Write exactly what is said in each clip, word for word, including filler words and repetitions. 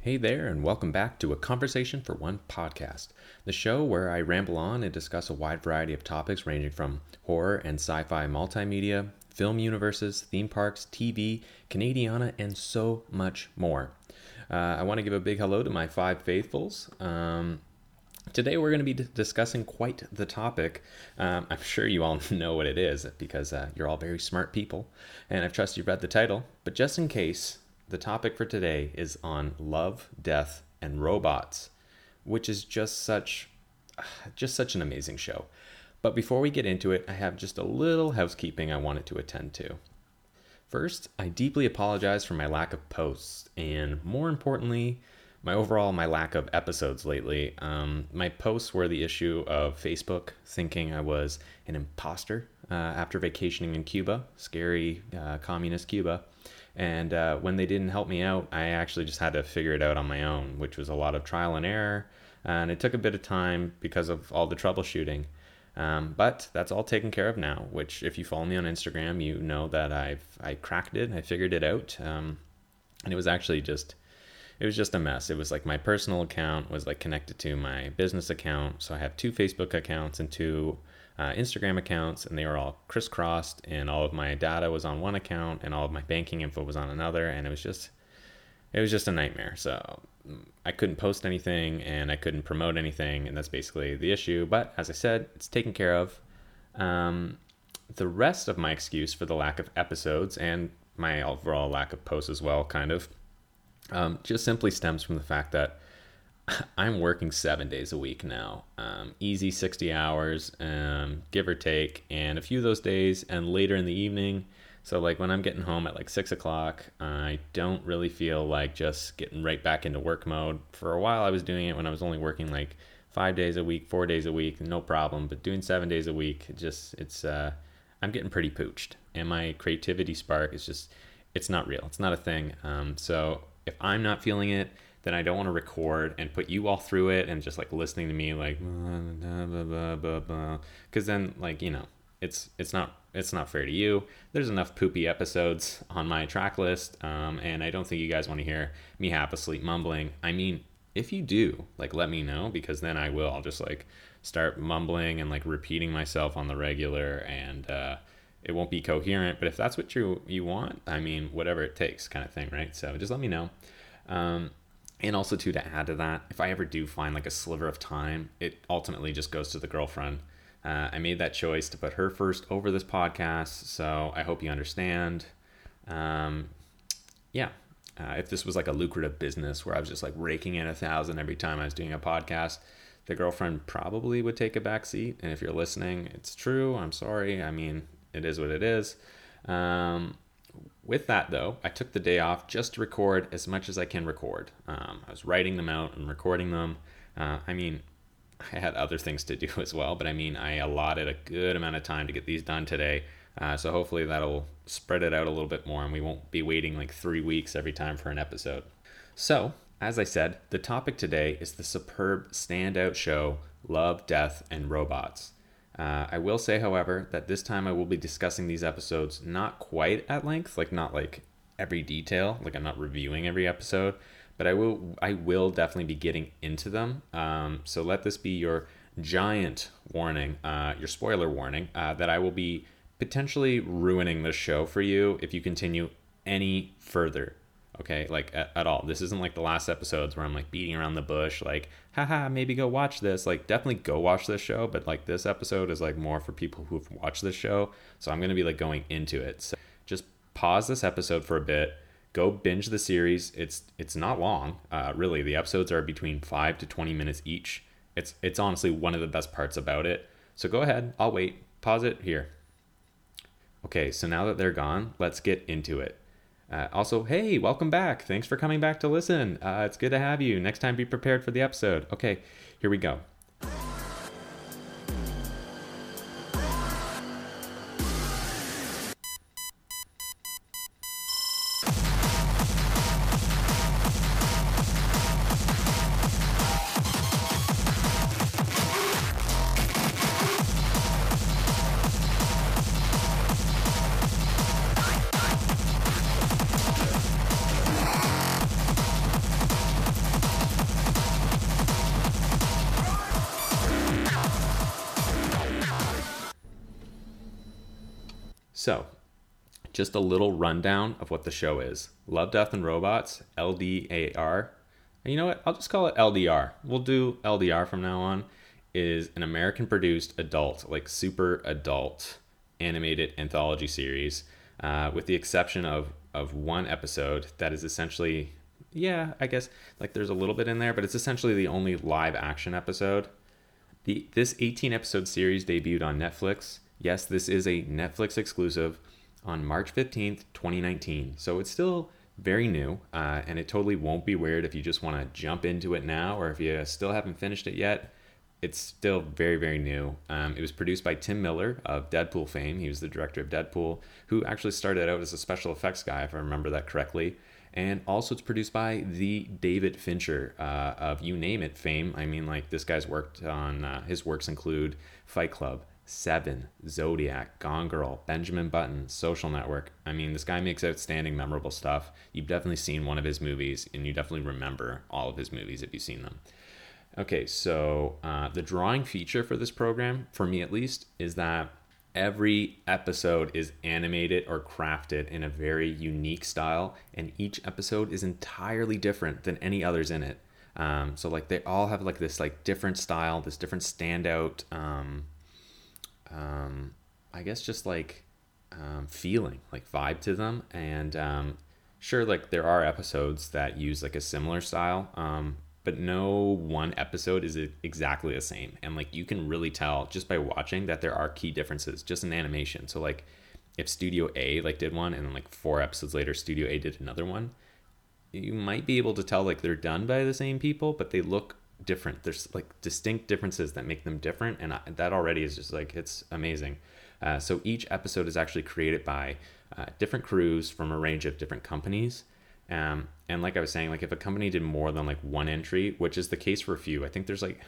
Hey there, and welcome back to A Conversation for One podcast, the show where I ramble on and discuss a wide variety of topics ranging from horror and sci-fi multimedia, film universes, theme parks, T V, Canadiana, and so much more. Uh, I want to give a big hello to my five faithfuls. Um, today we're going to be d- discussing quite the topic. Um, I'm sure you all know what it is because uh, you're all very smart people, and I trust you've read the title, but just in case, the topic for today is on Love, Death, and Robots, which is just such just such an amazing show. But before we get into it, I have just a little housekeeping I wanted to attend to. First, I deeply apologize for my lack of posts, and more importantly, my overall my lack of episodes lately. Um, my posts were the issue of Facebook thinking I was an imposter uh, after vacationing in Cuba, scary uh, communist Cuba. And uh, when they didn't help me out, I actually just had to figure it out on my own, which was a lot of trial and error. And it took a bit of time because of all the troubleshooting. Um, but that's all taken care of now, which if you follow me on Instagram, you know that I've I cracked it. I figured it out. Um, and it was actually just, it was just a mess. It was like my personal account was like connected to my business account. So I have two Facebook accounts and two Uh, Instagram accounts, and they were all crisscrossed, and all of my data was on one account and all of my banking info was on another, and it was just it was just a nightmare. So I couldn't post anything and I couldn't promote anything, and that's basically the issue. But as I said, it's taken care of. Um, the rest of my excuse for the lack of episodes and my overall lack of posts as well kind of um, just simply stems from the fact that I'm working seven days a week now, um, easy sixty hours, um, give or take, and a few of those days and later in the evening. So like when I'm getting home at like six o'clock, I don't really feel like just getting right back into work mode. For a while I was doing it when I was only working like five days a week, four days a week, no problem. But doing seven days a week, it just it's uh, I'm getting pretty pooched, and my creativity spark is just it's not real. It's not a thing. Um, so if I'm not feeling it, then I don't want to record and put you all through it and just like listening to me like blah, blah, blah, blah, blah. Cause then like, you know, it's, it's not, it's not fair to you. There's enough poopy episodes on my track list. Um, and I don't think you guys want to hear me half asleep mumbling. I mean, if you do, like, let me know, because then I will, I'll just like start mumbling and like repeating myself on the regular, and, uh, it won't be coherent. But if that's what you, you want, I mean, whatever it takes kind of thing. Right. So just let me know. Um, And also, too, to add to that, if I ever do find like a sliver of time, it ultimately just goes to the girlfriend. Uh, I made that choice to put her first over this podcast, so I hope you understand. Um, yeah, uh, if this was like a lucrative business where I was just like raking in a thousand every time I was doing a podcast, the girlfriend probably would take a back seat. And if you're listening, it's true. I'm sorry. I mean, it is what it is. Um, With that, though, I took the day off just to record as much as I can record. Um, I was writing them out and recording them. Uh, I mean, I had other things to do as well, but I mean, I allotted a good amount of time to get these done today. Uh, so hopefully that'll spread it out a little bit more, and we won't be waiting like three weeks every time for an episode. So, as I said, the topic today is the superb standout show, Love, Death, and Robots. Uh, I will say, however, that this time I will be discussing these episodes not quite at length, like not like every detail, like I'm not reviewing every episode, but I will I will definitely be getting into them. Um, so let this be your giant warning, uh, your spoiler warning, uh, that I will be potentially ruining this show for you if you continue any further. Okay, like at, at all. This isn't like the last episodes where I'm like beating around the bush, like, haha, maybe go watch this. Like, definitely go watch this show, but like this episode is like more for people who've watched this show. So I'm going to be like going into it. So just pause this episode for a bit, go binge the series. It's it's not long, uh, really. The episodes are between five to twenty minutes each. It's it's honestly one of the best parts about it. So go ahead, I'll wait, pause it here. Okay, so now that they're gone, let's get into it. Uh, also, hey, welcome back. Thanks for coming back to listen. Uh, it's good to have you. Next time, be prepared for the episode. Okay, here we go. So, just a little rundown of what the show is. Love, Death, and Robots, L D A R. And you know what? I'll just call it L D R. We'll do L D R from now on. It is an American-produced adult, like super adult animated anthology series, uh, with the exception of, of one episode that is essentially, yeah, I guess, like there's a little bit in there, but it's essentially the only live-action episode. The, this eighteen-episode series debuted on Netflix. Yes, this is a Netflix exclusive on March fifteenth, twenty nineteen. So it's still very new, uh, and it totally won't be weird if you just want to jump into it now, or if you still haven't finished it yet. It's still very, very new. Um, it was produced by Tim Miller of Deadpool fame. He was the director of Deadpool, who actually started out as a special effects guy, if I remember that correctly. And also it's produced by the David Fincher uh, of You Name It fame. I mean, like, this guy's worked on, uh, his works include Fight Club, Seven, Zodiac, Gone Girl, Benjamin Button, Social Network. I mean, this guy makes outstanding, memorable stuff. You've definitely seen one of his movies, and you definitely remember all of his movies if you've seen them. Okay, so uh, the drawing feature for this program, for me at least, is that every episode is animated or crafted in a very unique style, and each episode is entirely different than any others in it. Um, so like they all have like this like different style, this different standout, um, um, I guess just like um, feeling, like vibe to them. And um, sure, like there are episodes that use like a similar style, um, but no one episode is exactly the same. And like you can really tell just by watching that there are key differences just in animation. So like if Studio A like did one and then like four episodes later Studio A did another one, you might be able to tell like they're done by the same people, but they look different. There's like distinct differences that make them different, and that already is just like, it's amazing. Uh, so each episode is actually created by uh, different crews from a range of different companies. Um, and like I was saying, like if a company did more than like one entry, which is the case for a few, I think there's like,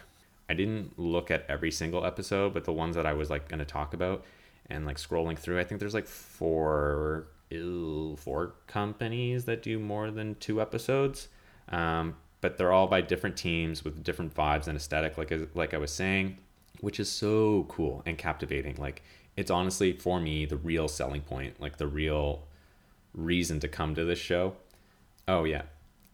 I didn't look at every single episode, but the ones that I was like going to talk about and like scrolling through, I think there's like four, ew, four companies that do more than two episodes. Um, but they're all by different teams with different vibes and aesthetic, like, like I was saying, which is so cool and captivating. Like it's honestly for me, the real selling point, like the real reason to come to this show. Oh yeah,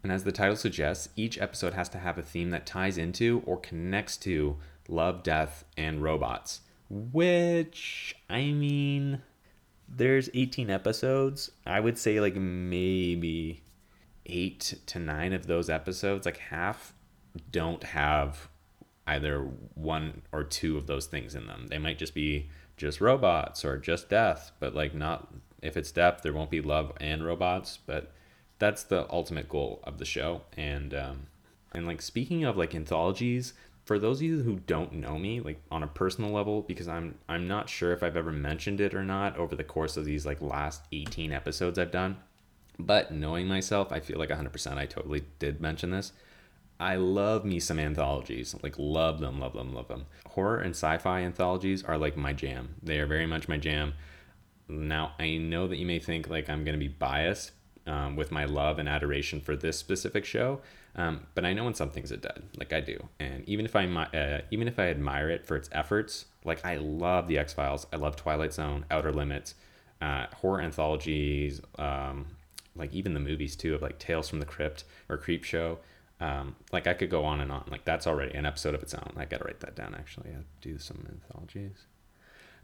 and as the title suggests, each episode has to have a theme that ties into or connects to Love, Death, and Robots, which, I mean, there's eighteen episodes. I would say like maybe eight to nine of those episodes, like half, don't have either one or two of those things in them. They might just be just robots or just death, but like not, if it's death, there won't be love and robots, but that's the ultimate goal of the show. And um, and like speaking of like anthologies, for those of you who don't know me, like on a personal level, because I'm I'm not sure if I've ever mentioned it or not over the course of these like last eighteen episodes I've done, but knowing myself, I feel like one hundred percent I totally did mention this. I love me some anthologies, like love them, love them, love them. Horror and sci-fi anthologies are like my jam. They are very much my jam. Now, I know that you may think like I'm going to be biased, Um, with my love and adoration for this specific show, um, but I know when something's a dud, like I do, and even if I uh, even if I admire it for its efforts, like I love The X-Files, I love Twilight Zone, Outer Limits, uh, horror anthologies, um, like even the movies too, of like Tales from the Crypt or Creepshow, um, like I could go on and on. Like that's already an episode of its own. I gotta write that down actually. I do some anthologies,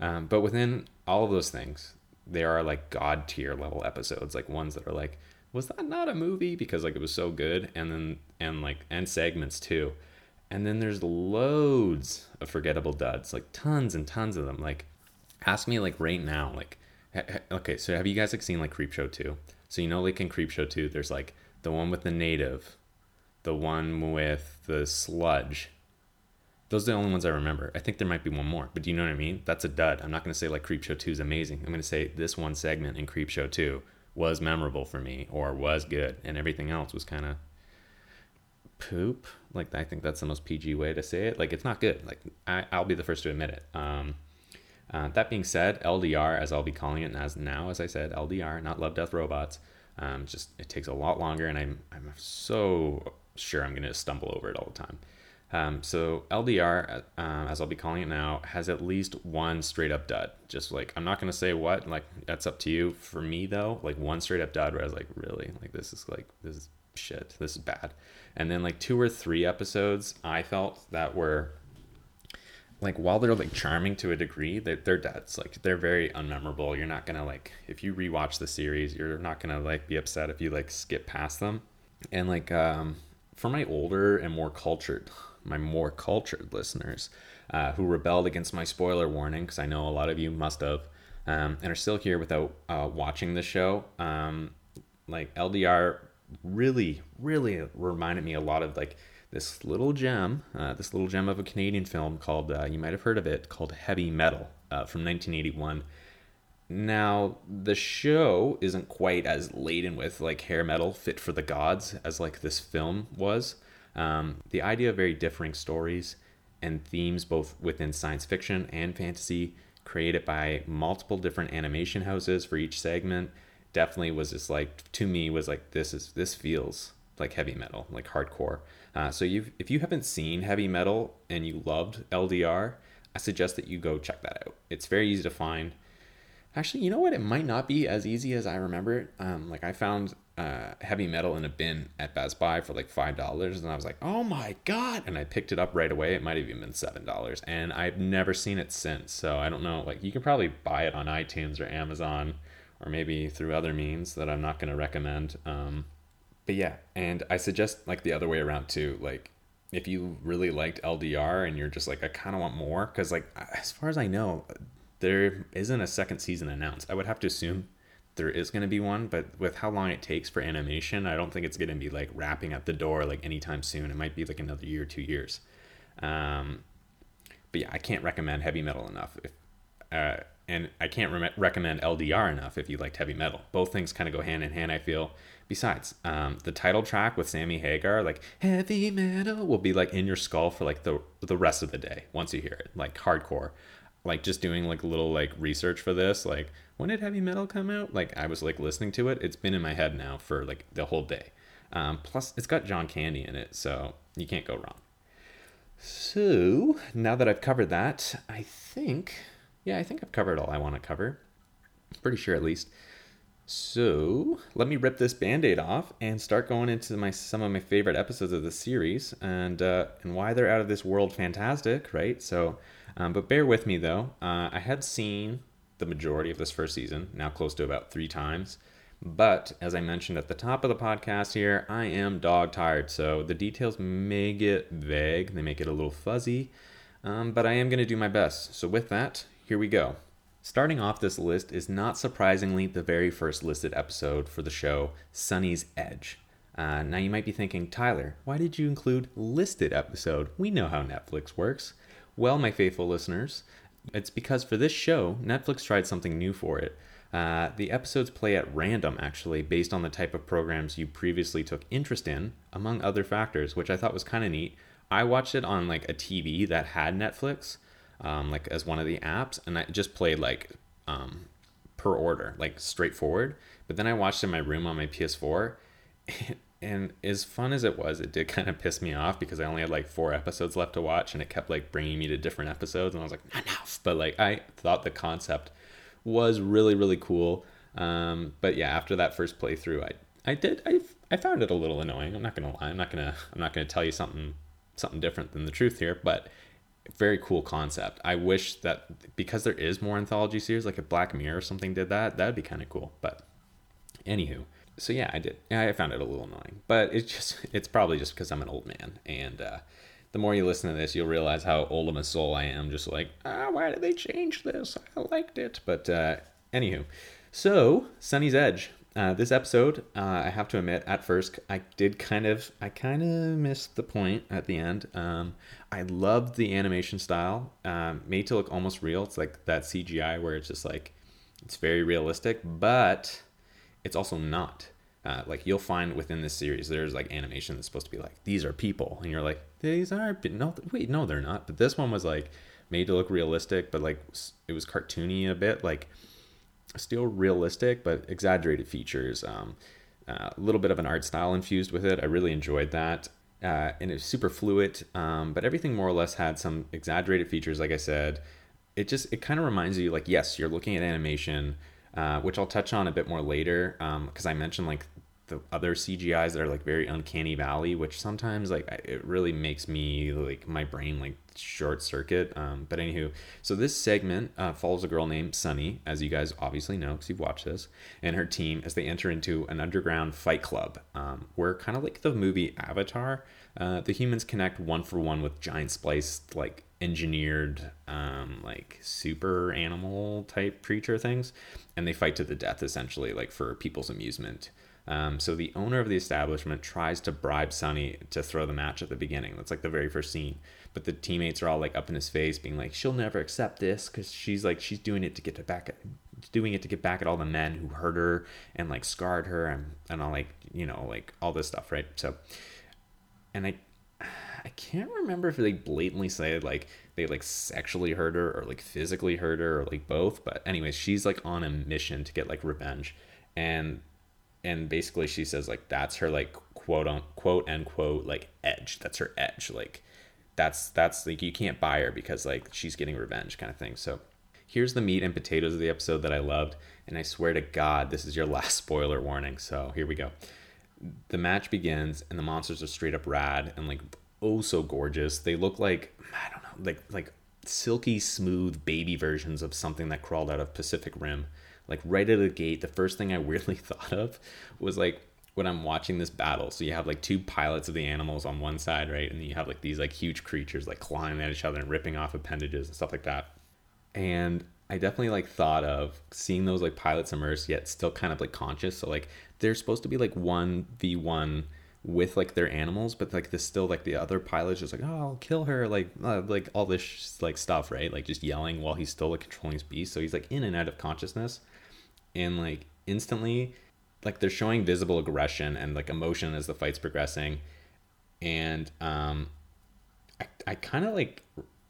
um, but within all of those things, there are like God tier level episodes, like ones that are like, was that not a movie? Because like it was so good. And then, and like, and segments too. And then there's loads of forgettable duds, like tons and tons of them. Like ask me like right now, like, okay, so have you guys like seen like Creepshow two? So, you know, like in Creepshow two, there's like the one with the native, the one with the sludge. Those are the only ones I remember. I think there might be one more, but do you know what I mean? That's a dud. I'm not going to say like Creepshow two is amazing. I'm going to say this one segment in Creepshow two was memorable for me or was good, and everything else was kind of poop. Like I think that's the most P G way to say it. Like it's not good. Like I, I'll be the first to admit it. Um, uh, that being said, L D R, as I'll be calling it as now, as I said, L D R, not Love, Death, Robots. Um, just it takes a lot longer, and I'm I'm so sure I'm going to stumble over it all the time. Um, so L D R, um, as I'll be calling it now, has at least one straight up dud. Just like, I'm not going to say what, like, that's up to you. For me though, like one straight up dud where I was like, really? Like, this is like, this is shit. This is bad. And then like two or three episodes I felt that were like, while they're like charming to a degree, they're, they're duds. Like, they're very unmemorable. You're not going to like, if you rewatch the series, you're not going to like be upset if you like skip past them. And like, um, for my older and more cultured my more cultured listeners uh, who rebelled against my spoiler warning, because I know a lot of you must have, um, and are still here without uh, watching the show. Um, like L D R really, really reminded me a lot of like this little gem, uh, this little gem of a Canadian film called, uh, you might have heard of it, called Heavy Metal uh, from nineteen eighty-one. Now, the show isn't quite as laden with like hair metal fit for the gods as like this film was. Um, the idea of very differing stories and themes both within science fiction and fantasy created by multiple different animation houses for each segment definitely was just like, to me, was like, this is this feels like heavy metal, like hardcore. Uh, so you've, if you haven't seen Heavy Metal and you loved L D R, I suggest that you go check that out. It's very easy to find. Actually, you know what? It might not be as easy as I remember it. Um, like I found uh, Heavy Metal in a bin at Best Buy for like five dollars. And I was like, oh my God. And I picked it up right away. It might have even been seven dollars. And I've never seen it since. So I don't know. Like, you can probably buy it on iTunes or Amazon or maybe through other means that I'm not going to recommend. Um, but yeah. And I suggest like the other way around too. Like, if you really liked L D R and you're just like, I kind of want more. Because like, as far as I know, there isn't a second season announced. I would have to assume there is going to be one, but with how long it takes for animation, I don't think it's going to be like rapping at the door like anytime soon. It might be like another year, two years. Um, but yeah, I can't recommend Heavy Metal enough. If, uh, and I can't re- recommend L D R enough if you liked Heavy Metal. Both things kind of go hand in hand, I feel. Besides, um, the title track with Sammy Hagar, like Heavy Metal, will be like in your skull for like the the rest of the day once you hear it, like hardcore. Like, just doing like little like research for this, like, when did Heavy Metal come out? Like, I was like listening to it. It's been in my head now for like the whole day. Um, plus, it's got John Candy in it, so you can't go wrong. So now that I've covered that, I think, yeah, I think I've covered all I want to cover. Pretty sure, at least. So let me rip this Band-Aid off and start going into my some of my favorite episodes of the series and uh, and why they're out of this world fantastic, right? So, um, but bear with me though. Uh, I had seen the majority of this first season, now close to about three times. But as I mentioned at the top of the podcast here, I am dog tired, so the details may get vague. They may get a little fuzzy, um, but I am going to do my best. So with that, here we go. Starting off this list is not surprisingly the very first listed episode for the show, Sonnie's Edge. Uh, now you might be thinking, Tyler, why did you include listed episode? We know how Netflix works. Well, my faithful listeners, it's because for this show, Netflix tried something new for it. Uh, the episodes play at random, actually, based on the type of programs you previously took interest in, among other factors, which I thought was kind of neat. I watched it on like a T V that had Netflix, Um, like as one of the apps, and I just played like um, per order, like straightforward. But then I watched in my room on my P S four, and, and as fun as it was, it did kind of piss me off because I only had like four episodes left to watch, and it kept like bringing me to different episodes, and I was like, enough. But like, I thought the concept was really, really cool. Um, but yeah, after that first playthrough, I I did I I found it a little annoying. I'm not gonna lie. I'm not gonna I'm not gonna tell you something something different than the truth here, but. Very cool concept. I wish that, because there is more anthology series, like a Black Mirror or something did that, that'd be kind of cool. But anywho, so yeah, I did. I found it a little annoying, but it's just, it's probably just because I'm an old man. And uh, the more you listen to this, you'll realize how old of a soul I am. Just like, ah, why did they change this? I liked it. But uh, anywho, so Sonnie's Edge. Uh, this episode, uh, I have to admit, at first, I did kind of, I kind of missed the point at the end. Um, I loved the animation style, um, made to look almost real. It's like that C G I where it's just like, it's very realistic, but it's also not. Uh, like, you'll find within this series, there's like animation that's supposed to be like, these are people. And you're like, these are, no, wait, no, they're not. But this one was like made to look realistic, but like it was cartoony a bit, like. Still realistic, but exaggerated features. Um, uh, a little bit of an art style infused with it. I really enjoyed that. uh, and it was super fluid, um, but everything more or less had some exaggerated features, like I said. It just, it kind of reminds you, like, yes, you're looking at animation, uh, which I'll touch on a bit more later, because um, I mentioned, like, the other C G Is that are, like, very uncanny valley, which sometimes, like, it really makes me, like, my brain, like, short circuit. Um, but anywho, so this segment uh, follows a girl named Sunny, as you guys obviously know because you've watched this, and her team as they enter into an underground fight club, um, where kind of like the movie Avatar, uh, the humans connect one for one with giant spliced, like, engineered, um, like, super animal type creature things, and they fight to the death, essentially, like, for people's amusement. Um, so the owner of the establishment tries to bribe Sonny to throw the match at the beginning. That's like the very first scene. But the teammates are all like up in his face being like, she'll never accept this because she's like, she's doing it to get to back at, doing it to get back at all the men who hurt her and like scarred her and, and all like, you know, like all this stuff. Right. So, and I, I can't remember if they blatantly say like they like sexually hurt her or like physically hurt her or like both. But anyways, she's like on a mission to get like revenge. And And basically she says like, that's her like quote unquote end quote, like edge. That's her edge. Like that's, that's like, you can't buy her because like she's getting revenge kind of thing. So here's the meat and potatoes of the episode that I loved. And I swear to God, this is your last spoiler warning. So here we go. The match begins and the monsters are straight up rad and like, oh, so gorgeous. They look like, I don't know, like, like silky smooth baby versions of something that crawled out of Pacific Rim. Like right out of the gate, the first thing I weirdly thought of was like when I'm watching this battle. So you have like two pilots of the animals on one side, right? And then you have like these like huge creatures like clawing at each other and ripping off appendages and stuff like that. And I definitely like thought of seeing those like pilots immersed yet still kind of like conscious. So like they're supposed to be like one v one with like their animals, but like this still like the other pilot's just like, oh, I'll kill her, like uh, like all this sh- like stuff, right? Like just yelling while he's still like controlling his beast. So he's like in and out of consciousness. And like instantly, like they're showing visible aggression and like emotion as the fight's progressing. And um, I, I kind of like,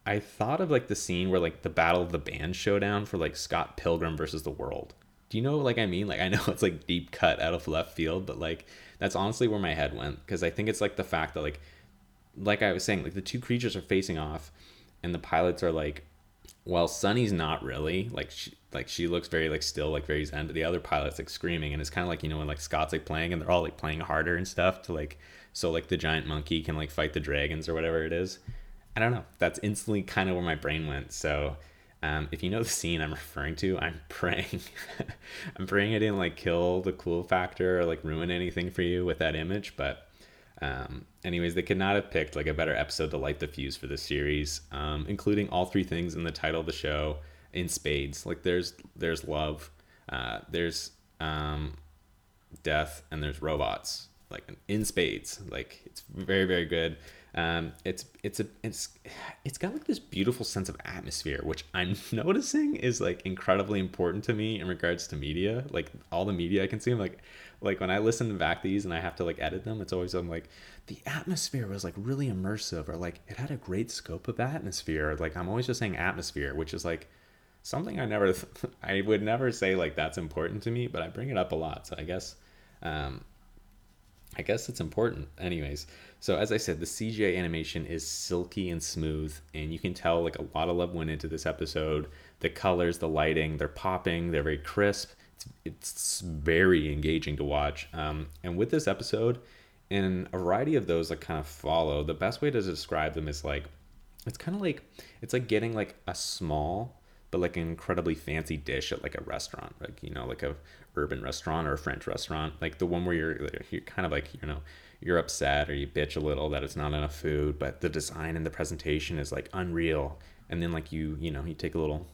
I thought of like the scene where like the battle of the band showdown for like Scott Pilgrim versus the world. Do you know like I mean? Like I know it's like deep cut out of left field, but like that's honestly where my head went. Because I think it's like the fact that like, like I was saying, like the two creatures are facing off and the pilots are like, well, Sunny's not really like she, like she looks very like still like very zen. The other pilot's like screaming, and it's kind of like, you know, when like Scott's like playing and they're all like playing harder and stuff to like, so like the giant monkey can like fight the dragons or whatever it is. I don't know. That's instantly kind of where my brain went. So um, if you know the scene I'm referring to, I'm praying, I'm praying I didn't like kill the cool factor or like ruin anything for you with that image, but. Um, anyways, they could not have picked like a better episode to light the fuse for this series, um, including all three things in the title of the show in spades. Like there's, there's love, uh, there's, um, death, and there's robots, like in spades. Like it's very, very good. Um, it's, it's a, it's, it's got like this beautiful sense of atmosphere, which I'm noticing is like incredibly important to me in regards to media. Like all the media I consume, like, like when I listen back to these and I have to like edit them, it's always, I'm like, the atmosphere was like really immersive, or like it had a great scope of atmosphere. Like I'm always just saying atmosphere, which is like something I never, th- I would never say like that's important to me, but I bring it up a lot. So I guess, um, I guess it's important anyways. So as I said, the C G I animation is silky and smooth, and you can tell like a lot of love went into this episode. The colors, the lighting, they're popping, they're very crisp. It's, it's very engaging to watch. Um, and with this episode and a variety of those that kind of follow, the best way to describe them is like, it's kind of like, it's like getting like a small but like an incredibly fancy dish at like a restaurant, like, you know, like a urban restaurant or a French restaurant, like the one where you're, you're kind of like, you know, you're upset or you bitch a little that it's not enough food, but the design and the presentation is like unreal. And then like you, you know, you take a little,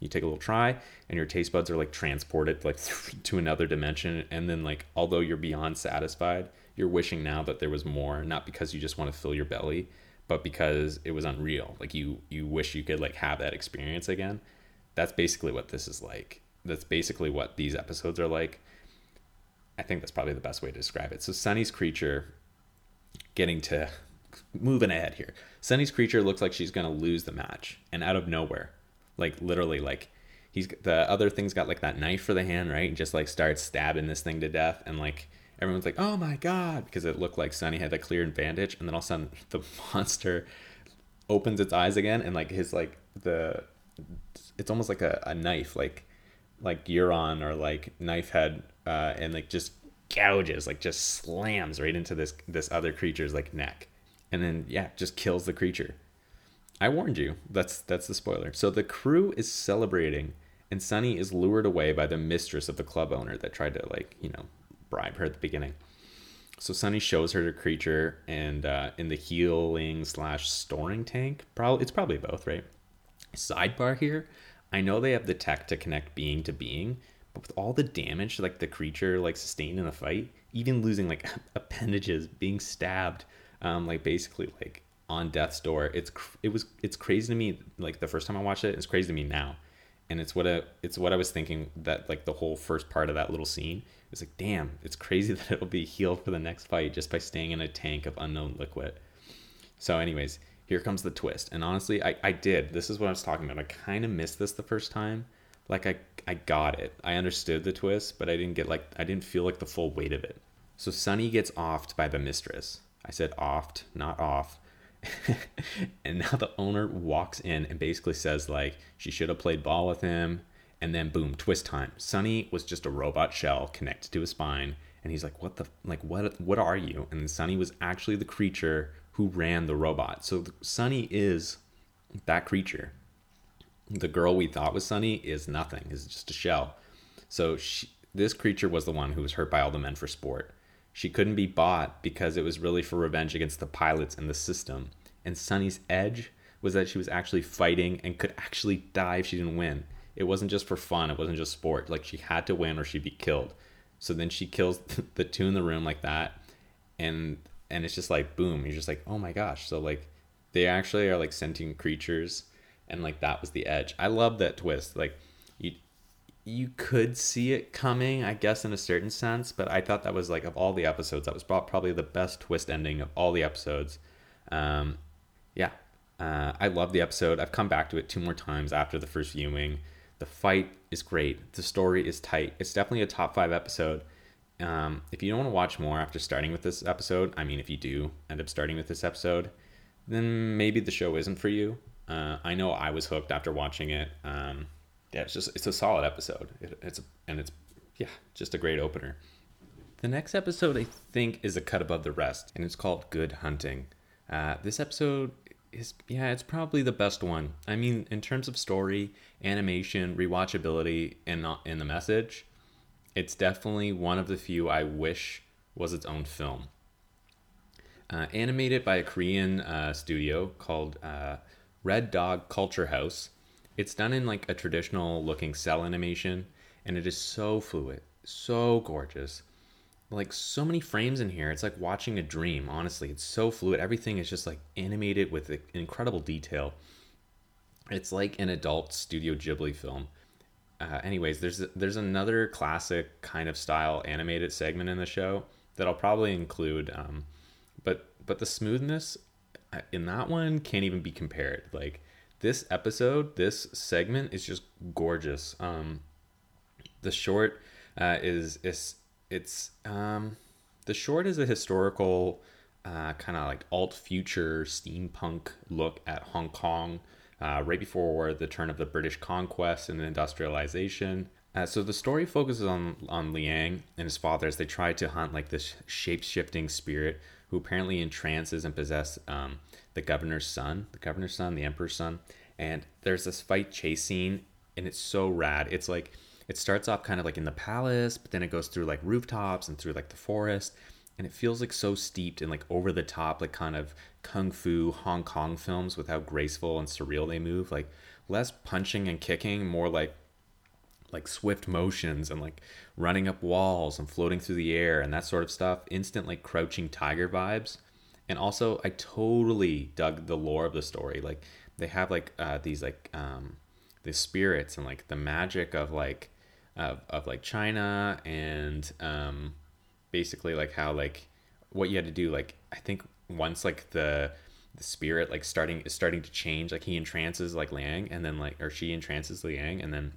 you take a little try and your taste buds are like transported like to another dimension. And then like, although you're beyond satisfied, you're wishing now that there was more, not because you just want to fill your belly, but because it was unreal. Like you, you wish you could like have that experience again. That's basically what this is like. That's basically what these episodes are like. I think that's probably the best way to describe it. So Sunny's creature, getting to moving ahead here. Sunny's creature looks like she's going to lose the match, and out of nowhere, like literally like he's, the other thing's got like that knife for the hand, right? And just like starts stabbing this thing to death. And like, everyone's like, oh my God, because it looked like Sonny had that clear bandage. And then all of a sudden the monster opens its eyes again, and like his like the it's almost like a, a knife, like like Euron or like knife head, uh, and like just gouges, like just slams right into this this other creature's like neck, and then yeah, just kills the creature. I warned you. That's that's the spoiler. So the crew is celebrating, and Sonny is lured away by the mistress of the club owner that tried to like you know bribe her at the beginning. So Sonny shows her the creature, and uh, in the healing slash storing tank, probably it's probably both, right? Sidebar here, I know they have the tech to connect being to being, but with all the damage like the creature like sustained in the fight, even losing like appendages, being stabbed, um, like basically like on death's door, it's it was it's crazy to me. Like the first time I watched it, it's crazy to me now, and it's what I, it's what I was thinking that like the whole first part of that little scene. It's like, damn, it's crazy that it'll be healed for the next fight just by staying in a tank of unknown liquid. So anyways, here comes the twist. And honestly, I, I did. This is what I was talking about. I kind of missed this the first time. Like, I, I got it. I understood the twist, but I didn't get like, I didn't feel like the full weight of it. So Sonny gets offed by the mistress. I said offed, not off. And now the owner walks in and basically says, like, she should have played ball with him. And then boom, twist time. Sonny was just a robot shell connected to his spine, and he's like, "What the? Like, what? What are you?" And Sonny was actually the creature who ran the robot. So Sonny is that creature. The girl we thought was Sonny is nothing. Is just a shell. So she, this creature was the one who was hurt by all the men for sport. She couldn't be bought because it was really for revenge against the pilots and the system. And Sonny's edge was that she was actually fighting and could actually die if she didn't win. It wasn't just for fun. It wasn't just sport. Like, she had to win or she'd be killed. So then she kills the two in the room like that. And and it's just like, boom. You're just like, oh my gosh. So, like, they actually are, like, sentient creatures. And, like, that was the edge. I love that twist. Like, you you could see it coming, I guess, in a certain sense. But I thought that was, like, of all the episodes, that was probably the best twist ending of all the episodes. Um, yeah. Uh, I love the episode. I've come back to it two more times after the first viewing. The fight is great. The story is tight. It's definitely a top five episode. Um, if you don't want to watch more after starting with this episode, I mean, if you do end up starting with this episode, then maybe the show isn't for you. Uh, I know I was hooked after watching it. Um, yeah, it's just it's a solid episode. It, it's a, and it's yeah, just a great opener. The next episode, I think, is a cut above the rest, and it's called Good Hunting. Uh, this episode. Is, yeah, it's probably the best one. I mean, in terms of story, animation, rewatchability, and not in the message, it's definitely one of the few I wish was its own film. Uh, animated by a Korean uh, studio called uh, Red Dog Culture House, it's done in like a traditional looking cell animation, and it is so fluid, so gorgeous. Like, so many frames in here. It's like watching a dream, honestly. It's so fluid. Everything is just like animated with incredible detail. It's like an adult Studio Ghibli film. Uh, anyways, there's there's another classic kind of style animated segment in the show that I'll probably include. Um, but but the smoothness in that one can't even be compared. Like, this episode, this segment is just gorgeous. Um, the short uh, is... is It's um, the short is a historical uh, kind of like alt-future steampunk look at Hong Kong uh, right before the turn of the British conquest and industrialization. Uh, so the story focuses on on Liang and his father as they try to hunt like this shape-shifting spirit who apparently entrances and possesses um, the governor's son, the governor's son, the emperor's son. And there's this fight chase scene, and it's so rad. It's like... It starts off kind of like in the palace, but then it goes through like rooftops and through like the forest. And it feels like so steeped in like over the top, like kind of kung fu Hong Kong films with how graceful and surreal they move. Like less punching and kicking, more like like swift motions and like running up walls and floating through the air and that sort of stuff. Instant like Crouching Tiger vibes. And also I totally dug the lore of the story. Like they have like uh, these like um, the spirits and like the magic of like Of, of like China and um, basically like how like what you had to do, like I think once like the the spirit like starting is starting to change, like he entrances like Liang and then like or she entrances Liang and then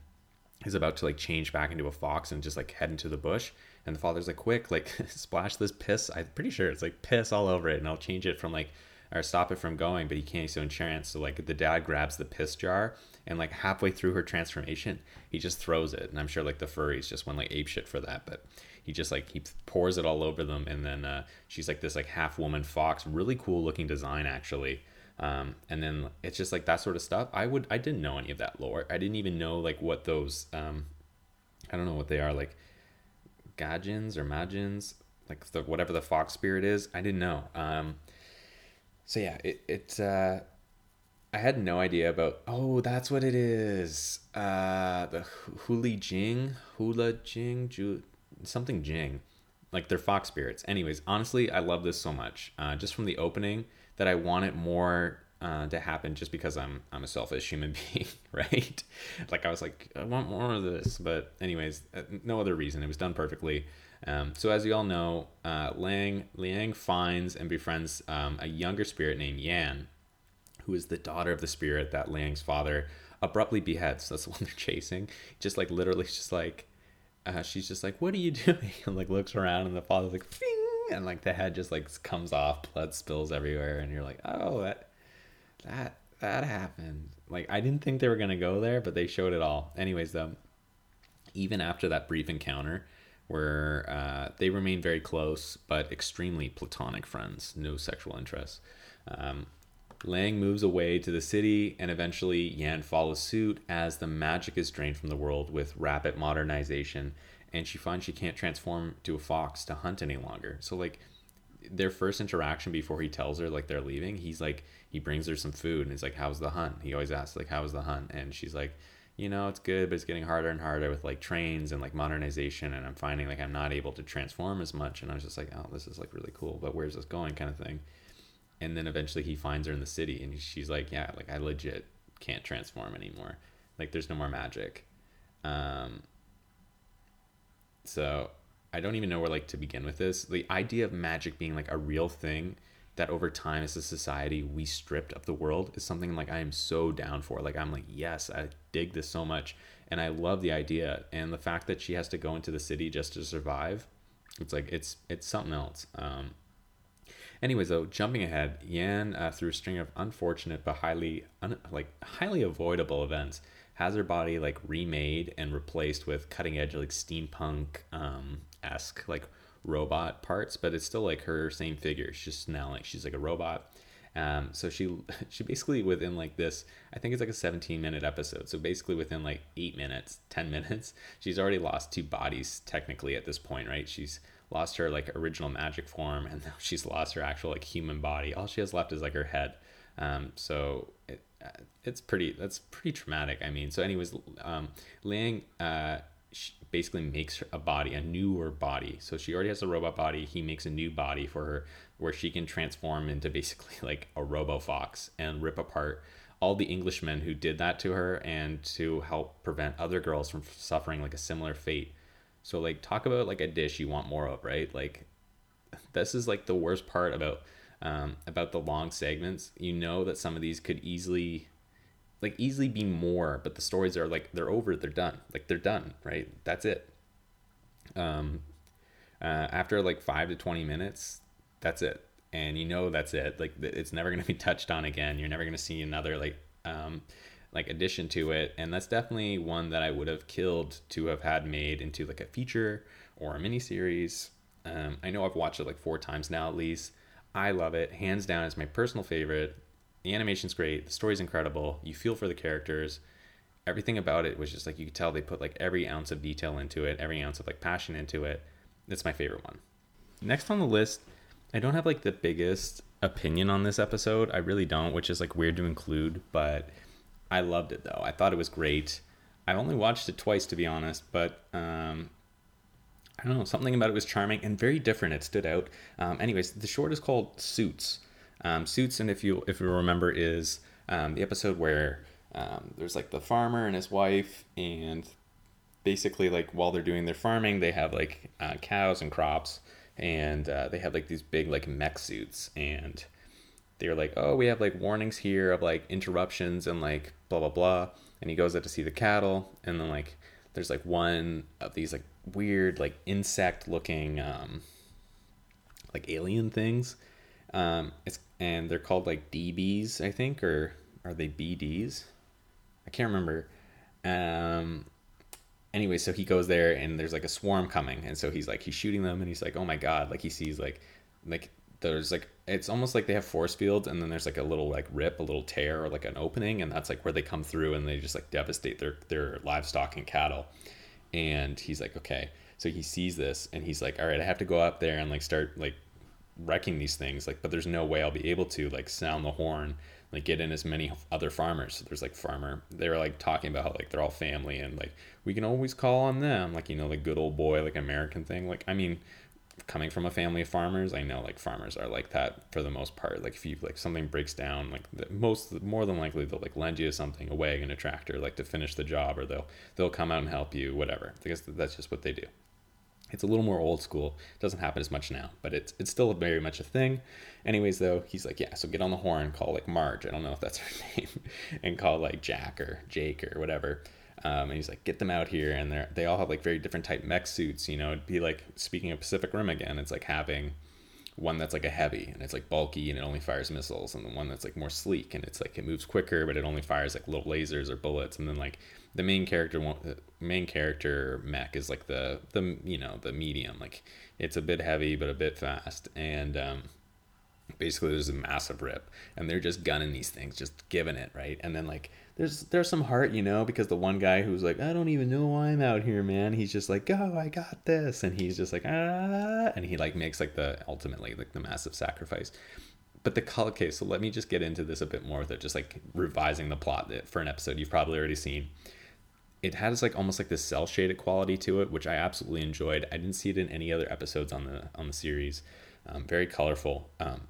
is about to like change back into a fox and just like head into the bush, And the father's like, quick, like splash this piss. I'm pretty sure it's like piss all over it, and I'll change it from like, or stop it from going, but he can't, he's so entranced. So like the dad grabs the piss jar, and like halfway through her transformation, he just throws it. And I'm sure like the furries just went like apeshit for that, but he just like, he pours it all over them. And then uh, she's like this like half woman fox, really cool looking design actually. Um, and then it's just like that sort of stuff. I would, I didn't know any of that lore. I didn't even know like what those, um, I don't know what they are, like gajins or magins, like the, whatever the fox spirit is. I didn't know. Um, So yeah, it, it uh, I had no idea about, oh, that's what it is. Uh, the Huli Jing, Hula Jing, Ju- something Jing, like they're fox spirits. Anyways, honestly, I love this so much, uh, just from the opening that I want it more uh, to happen just because I'm, I'm a selfish human being, right? Like I was like, I want more of this, but anyways, no other reason. It was done perfectly. Um, so as you all know, uh, Liang, Liang finds and befriends um, a younger spirit named Yan, who is the daughter of the spirit that Liang's father abruptly beheads. That's the one they're chasing. Just like literally just like, uh, she's just like, what are you doing? And like looks around and the father's like, fing! And like the head just like comes off, blood spills everywhere. And you're like, oh, that, that, that happened. Like, I didn't think they were going to go there, but they showed it all. Anyways, though, even after that brief encounter, where uh, they remain very close, but extremely platonic friends, no sexual interests. Um, Liang moves away to the city, and eventually Yan follows suit as the magic is drained from the world with rapid modernization, and she finds she can't transform to a fox to hunt any longer. So, like, their first interaction before he tells her, like, they're leaving, he's like, he brings her some food, and he's like, how's the hunt? He always asks, like, how's the hunt? And she's like, you know, it's good, but it's getting harder and harder with like trains and like modernization, and I'm finding like I'm not able to transform as much. And I was just like, oh, this is like really cool, but where's this going, kind of thing. And then eventually he finds her in the city, and she's like, yeah, like I legit can't transform anymore, like there's no more magic. Um so I don't even know where like to begin with this. The idea of magic being like a real thing that over time as a society we stripped of the world is something like I am so down for. Like I'm like, yes, I dig this so much, and I love the idea, and the fact that she has to go into the city just to survive, it's like it's it's something else. Um anyways though, jumping ahead, Yan uh, through a string of unfortunate but highly un- like highly avoidable events has her body like remade and replaced with cutting edge like steampunk um esque like robot parts, but it's still like her same figure. She's just now like she's like a robot. Um so she she basically within like this, I think it's like a seventeen minute episode, so basically within like eight minutes, ten minutes, she's already lost two bodies technically at this point, right? She's lost her like original magic form, and now she's lost her actual like human body. All she has left is like her head. Um so it, it's pretty that's pretty traumatic. I mean, so anyways, um Liang uh she basically makes a body, a newer body. So she already has a robot body. He makes a new body for her where she can transform into basically like a robo fox and rip apart all the Englishmen who did that to her, and to help prevent other girls from suffering like a similar fate. So like, talk about like a dish you want more of, right? Like this is like the worst part about um about the long segments. You know that some of these could easily like easily be more, but the stories are like, they're over, they're done, like they're done, right? That's it. Um, uh, after like five to twenty minutes, that's it. And you know, that's it. Like it's never going to be touched on again. You're never going to see another like, um, like addition to it. And that's definitely one that I would have killed to have had made into like a feature or a miniseries. Um, I know I've watched it like four times now, at least. I love it. Hands down, it's my personal favorite. The animation's great. The story's incredible. You feel for the characters. Everything about it was just like, you could tell they put like every ounce of detail into it, every ounce of like passion into it. That's my favorite one. Next on the list, I don't have like the biggest opinion on this episode. I really don't, which is like weird to include, but I loved it though. I thought it was great. I've only watched it twice, to be honest, but um, I don't know. Something about it was charming and very different. It stood out. Um, anyways, the short is called Suits. Um, Suits, and if you if you remember, is um, the episode where um, there's like the farmer and his wife, and basically like while they're doing their farming, they have like uh, cows and crops, and uh, they have like these big like mech suits, and they're like, oh, we have like warnings here of like interruptions and like blah blah blah, and he goes out to see the cattle, and then like there's like one of these like weird like insect looking um like alien things, um it's and they're called like D Bs, I think, or are they B Ds? I can't remember. Um anyway, so he goes there and there's like a swarm coming, and so he's like he's shooting them and he's like, oh my god, like he sees like like there's like it's almost like they have force fields, and then there's like a little like rip, a little tear, or like an opening, and that's like where they come through and they just like devastate their their livestock and cattle. And he's like, okay, so he sees this and he's like, all right, I have to go up there and like start like wrecking these things, like, but there's no way I'll be able to like sound the horn, like get in as many other farmers. So there's like farmer, they're like talking about how like they're all family and like we can always call on them, like, you know, the good old boy, like American thing. Like, I mean, coming from a family of farmers, I know like farmers are like that for the most part. Like if you like something breaks down, like the most more than likely they'll like lend you something, a wagon, a tractor, like to finish the job, or they'll they'll come out and help you, whatever. I guess that's just what they do. It's a little more old school. It doesn't happen as much now, but it's it's still very much a thing. Anyways, though, he's like, yeah, so get on the horn, call like Marge, I don't know if that's her name, and call like Jack or Jake or whatever. Um, and he's like, get them out here. And they they all have like very different type mech suits, you know. It'd be like, speaking of Pacific Rim again, it's like having one that's like a heavy and it's like bulky and it only fires missiles, and the one that's like more sleek and it's like it moves quicker but it only fires like little lasers or bullets. And then like the main character won't, the main character mech is like the the you know the medium, like it's a bit heavy but a bit fast. And um basically there's a massive rip and they're just gunning these things, just giving it, right? And then like there's there's some heart, you know, because the one guy who's like, I don't even know why I'm out here, man, he's just like, oh, I got this, and he's just like, ah, and he like makes like the ultimately like the massive sacrifice. But the color case, so let me just get into this a bit more without just like revising the plot for an episode you've probably already seen. It has like almost like this cell shaded quality to it, which I absolutely enjoyed. I didn't see it in any other episodes on the on the series. Um, very colorful, um,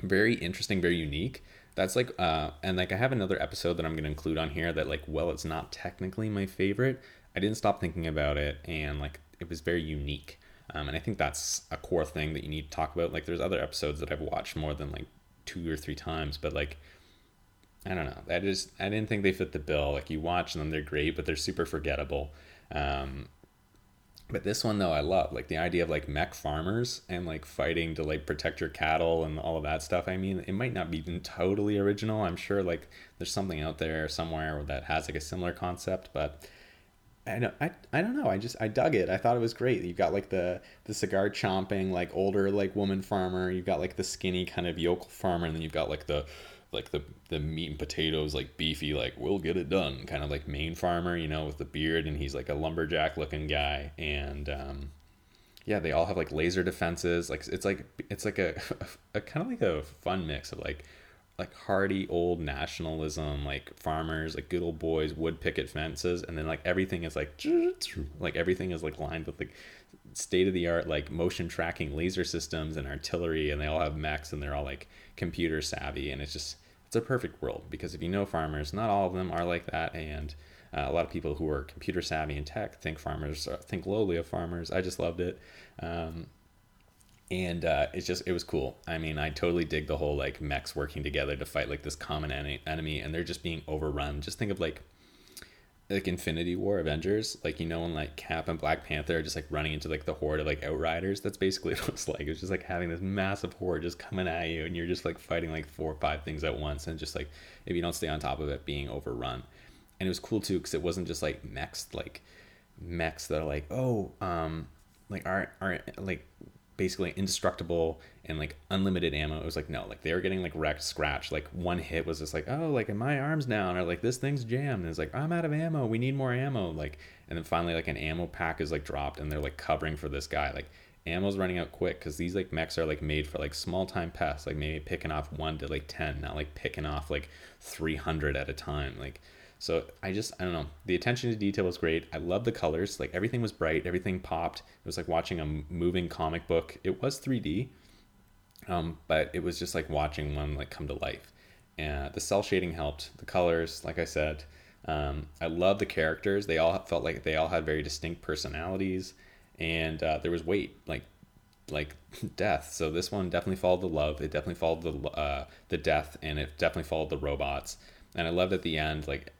very interesting, very unique. That's like uh and like I have another episode that I'm going to include on here that like, well, it's not technically my favorite, I didn't stop thinking about it, and like it was very unique. Um and I think that's a core thing that you need to talk about. Like there's other episodes that I've watched more than like two or three times, but like I don't know, I just I didn't think they fit the bill. Like you watch them, they're great, but they're super forgettable. Um but this one though, I love like the idea of like mech farmers and like fighting to like protect your cattle and all of that stuff. I mean, it might not be totally original, I'm sure like there's something out there somewhere that has like a similar concept, but I don't, I, I don't know, I just I dug it. I thought it was great. You've got like the the cigar chomping like older like woman farmer, you've got like the skinny kind of yokel farmer, and then you've got like the like the the meat and potatoes, like beefy, like we'll get it done kind of like main farmer, you know, with the beard, and he's like a lumberjack looking guy. And um yeah, they all have like laser defenses. Like it's like it's like a, a, a kind of like a fun mix of like like hardy old nationalism, like farmers, like good old boys, wood picket fences, and then like everything is like like everything is like lined with like state-of-the-art like motion tracking laser systems and artillery, and they all have mechs and they're all like computer savvy, and it's just it's a perfect world. Because if you know farmers, not all of them are like that, and uh, a lot of people who are computer savvy and tech think farmers think lowly of farmers. I just loved it. Um and uh it's just it was cool. I mean, I totally dig the whole like mechs working together to fight like this common enemy, and they're just being overrun. Just think of like like Infinity War, Avengers, like, you know, when like Cap and Black Panther are just like running into like the horde of like Outriders. That's basically what it was like. It was just like having this massive horde just coming at you, and you're just like fighting like four or five things at once, and just like if you don't stay on top of it, being overrun. And it was cool too, because it wasn't just like mechs like mechs that are like, oh, um like aren't aren't like basically indestructible and like unlimited ammo. It was like, no, like they were getting like wrecked, scratched, like one hit was just like, oh, like my arm's down, or like this thing's jammed, and it's like, I'm out of ammo, we need more ammo, like. And then finally like an ammo pack is like dropped, and they're like covering for this guy, like ammo's running out quick, because these like mechs are like made for like small time pests, like maybe picking off one to like ten, not like picking off like three hundred at a time. Like, so I just, I don't know, the attention to detail was great. I love the colors, like everything was bright, everything popped. It was like watching a moving comic book. It was three D, um, but it was just like watching one like come to life. And the cell shading helped, the colors, like I said. Um, I love the characters. They all felt like they all had very distinct personalities, and uh, there was weight, like like death. So this one definitely followed the love. It definitely followed the uh, the death, and it definitely followed the robots. And I loved at the end, like,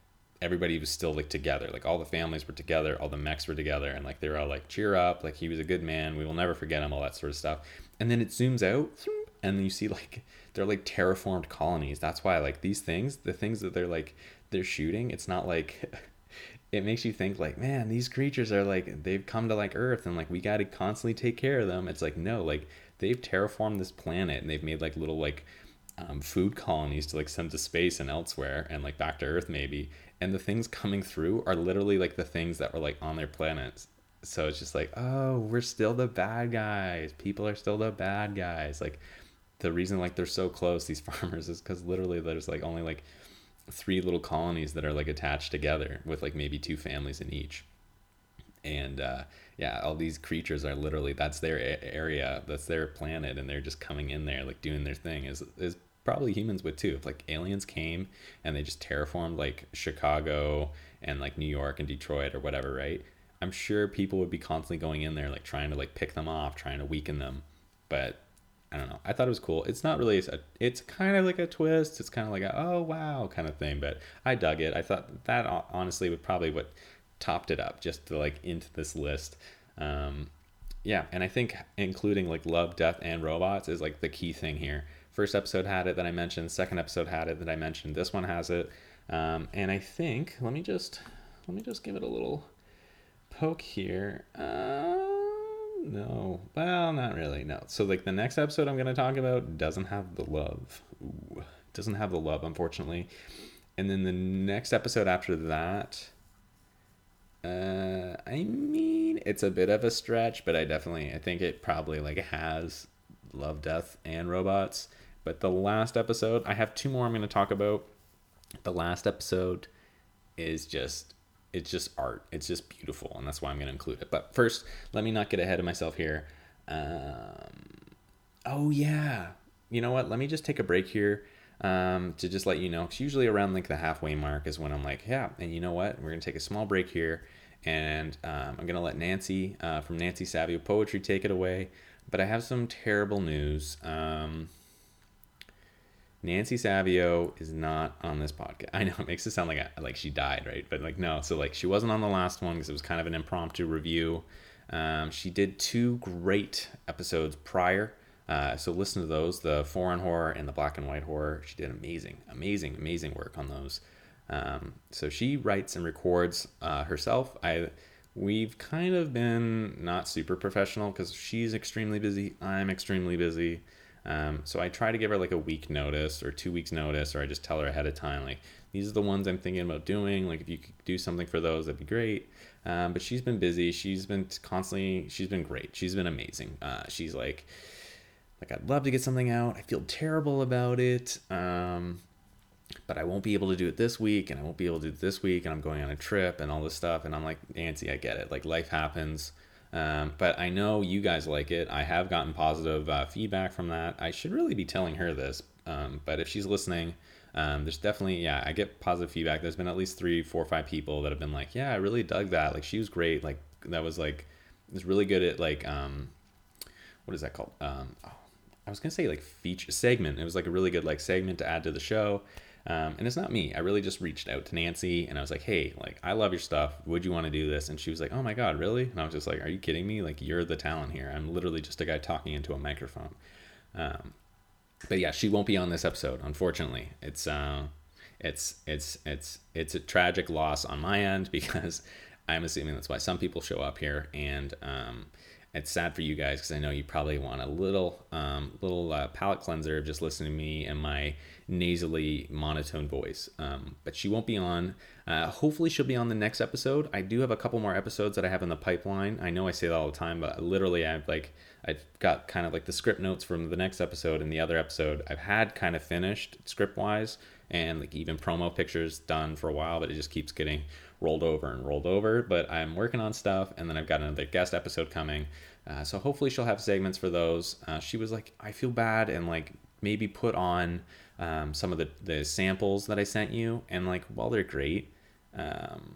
everybody was still like together, like all the families were together, all the mechs were together, and like they were all like, cheer up, like he was a good man, we will never forget him, all that sort of stuff. And then it zooms out and you see like they're like terraformed colonies. That's why like these things, the things that they're like they're shooting, it's not like it makes you think like, man, these creatures are like, they've come to like Earth and like we got to constantly take care of them. It's like, no, like they've terraformed this planet and they've made like little like um food colonies to like send to space and elsewhere and like back to Earth maybe, and the things coming through are literally like the things that were like on their planets. So it's just like, oh, we're still the bad guys, people are still the bad guys. Like the reason like they're so close, these farmers, is because literally there's like only like three little colonies that are like attached together with like maybe two families in each. And uh yeah, all these creatures are literally, that's their area, that's their planet, and they're just coming in there like doing their thing. Is is probably humans would too, if like aliens came and they just terraformed like Chicago and like New York and Detroit or whatever, right? I'm sure people would be constantly going in there like trying to like pick them off, trying to weaken them. But I don't know, I thought it was cool. It's not really a, it's kind of like a twist, it's kind of like a oh wow kind of thing, but I dug it. I thought that honestly would probably what topped it up just to like into this list. Um yeah, and I think including like Love, Death, and Robots is like the key thing here. First episode had it that I mentioned, second episode had it that I mentioned, this one has it. Um and I think let me just let me just give it a little poke here. uh no well not really no so like the next episode I'm going to talk about doesn't have the love. Ooh, doesn't have the love, unfortunately. And then the next episode after that, uh I mean, it's a bit of a stretch, but I definitely I think it probably like has Love, Death, and Robots. But the last episode, I have two more I'm going to talk about. The last episode is just it's just art, it's just beautiful, and that's why I'm going to include it. But first, let me not get ahead of myself here. Um oh yeah, you know what, let me just take a break here um to just let you know, because usually around like the halfway mark is when I'm like, yeah, and you know what, we're gonna take a small break here, and um, I'm gonna let Nancy uh from Nancy Savio Poetry take it away. But I have some terrible news. um Nancy Savio is not on this podcast. I know it makes it sound like I, like she died, right? But like no, so like she wasn't on the last one because it was kind of an impromptu review. Um, she did two great episodes prior, uh, so listen to those: the foreign horror and the black and white horror. She did amazing, amazing, amazing work on those. Um, so she writes and records uh, herself. I we've kind of been not super professional because she's extremely busy. I'm extremely busy. Um, so I try to give her like a week notice or two weeks notice, or I just tell her ahead of time, like, these are the ones I'm thinking about doing. Like, if you could do something for those, that'd be great. Um, but she's been busy. She's been constantly, she's been great. She's been amazing. Uh, she's like, like, I'd love to get something out. I feel terrible about it. Um, but I won't be able to do it this week, and I won't be able to do it this week. And I'm going on a trip and all this stuff. And I'm like, Nancy, I get it. Like, life happens. Um, but I know you guys like it. I have gotten positive uh, feedback from that. I should really be telling her this, um, but if she's listening, um, there's definitely, yeah, I get positive feedback. There's been at least three, four, five people that have been like, yeah, I really dug that. Like, she was great. Like, that was like, was really good at like, um, what is that called? Um, oh, I was going to say like feature segment. It was like a really good like segment to add to the show. Um, and it's not me. I really just reached out to Nancy and I was like, hey, like, I love your stuff. Would you want to do this? And she was like, oh my God, really? And I was just like, are you kidding me? Like, you're the talent here. I'm literally just a guy talking into a microphone. Um, but yeah, she won't be on this episode, unfortunately. It's, uh, it's, it's, it's, it's a tragic loss on my end, because I'm assuming that's why some people show up here. And, um, it's sad for you guys, because I know you probably want a little um, little uh, palate cleanser of just listening to me and my nasally monotone voice. Um, but she won't be on. Uh, hopefully she'll be on the next episode. I do have a couple more episodes that I have in the pipeline. I know I say that all the time, but literally I've like I've got kind of like the script notes from the next episode and the other episode I've had kind of finished script wise, and like even promo pictures done for a while, but it just keeps getting rolled over and rolled over. But I'm working on stuff, and then I've got another guest episode coming, uh, so hopefully she'll have segments for those. Uh, she was like, I feel bad, and like maybe put on um, some of the, the samples that I sent you, and like while they're great, um,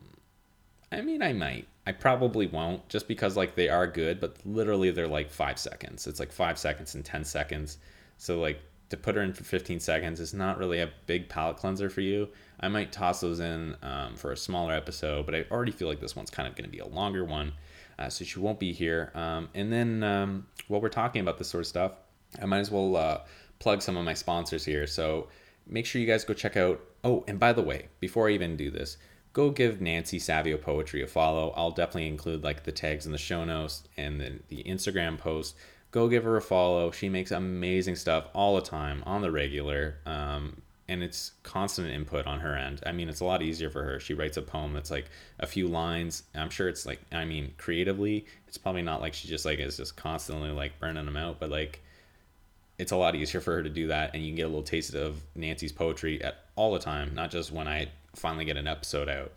I mean, I might I probably won't, just because like they are good, but literally they're like five seconds. It's like five seconds and ten seconds, so like to put her in for fifteen seconds is not really a big palate cleanser for you. I might toss those in um, for a smaller episode, but I already feel like this one's kind of going to be a longer one, uh, so she won't be here. Um, and then um, while we're talking about this sort of stuff, I might as well uh, plug some of my sponsors here. So make sure you guys go check out... Oh, and by the way, before I even do this, go give Nancy Savio Poetry a follow. I'll definitely include like the tags in the show notes and the, the Instagram post. Go give her a follow. She makes amazing stuff all the time, on the regular, um, and it's constant input on her end. I mean, it's a lot easier for her. She writes a poem that's like a few lines. I'm sure it's like, I mean, creatively, it's probably not like she just like is just constantly like burning them out, but like it's a lot easier for her to do that, and you can get a little taste of Nancy's poetry at all the time, not just when I finally get an episode out.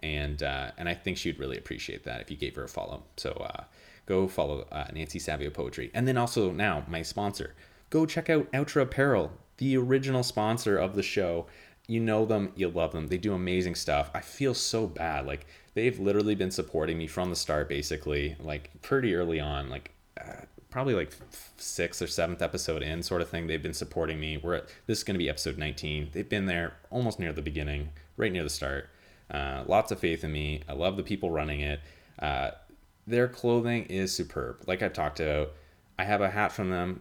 And uh, and I think she'd really appreciate that if you gave her a follow. So, uh, go follow uh, Nancy Savio Poetry. And then also now, my sponsor. Go check out Outra Apparel, the original sponsor of the show. You know them, you love them. They do amazing stuff. I feel so bad. Like, they've literally been supporting me from the start, basically. Like, pretty early on. Like, uh, probably like sixth or seventh episode in sort of thing. They've been supporting me. We're at, this is going to be episode nineteen. They've been there almost near the beginning, right near the start. Uh, lots of faith in me. I love the people running it. Uh, Their clothing is superb. Like I've talked about, I have a hat from them.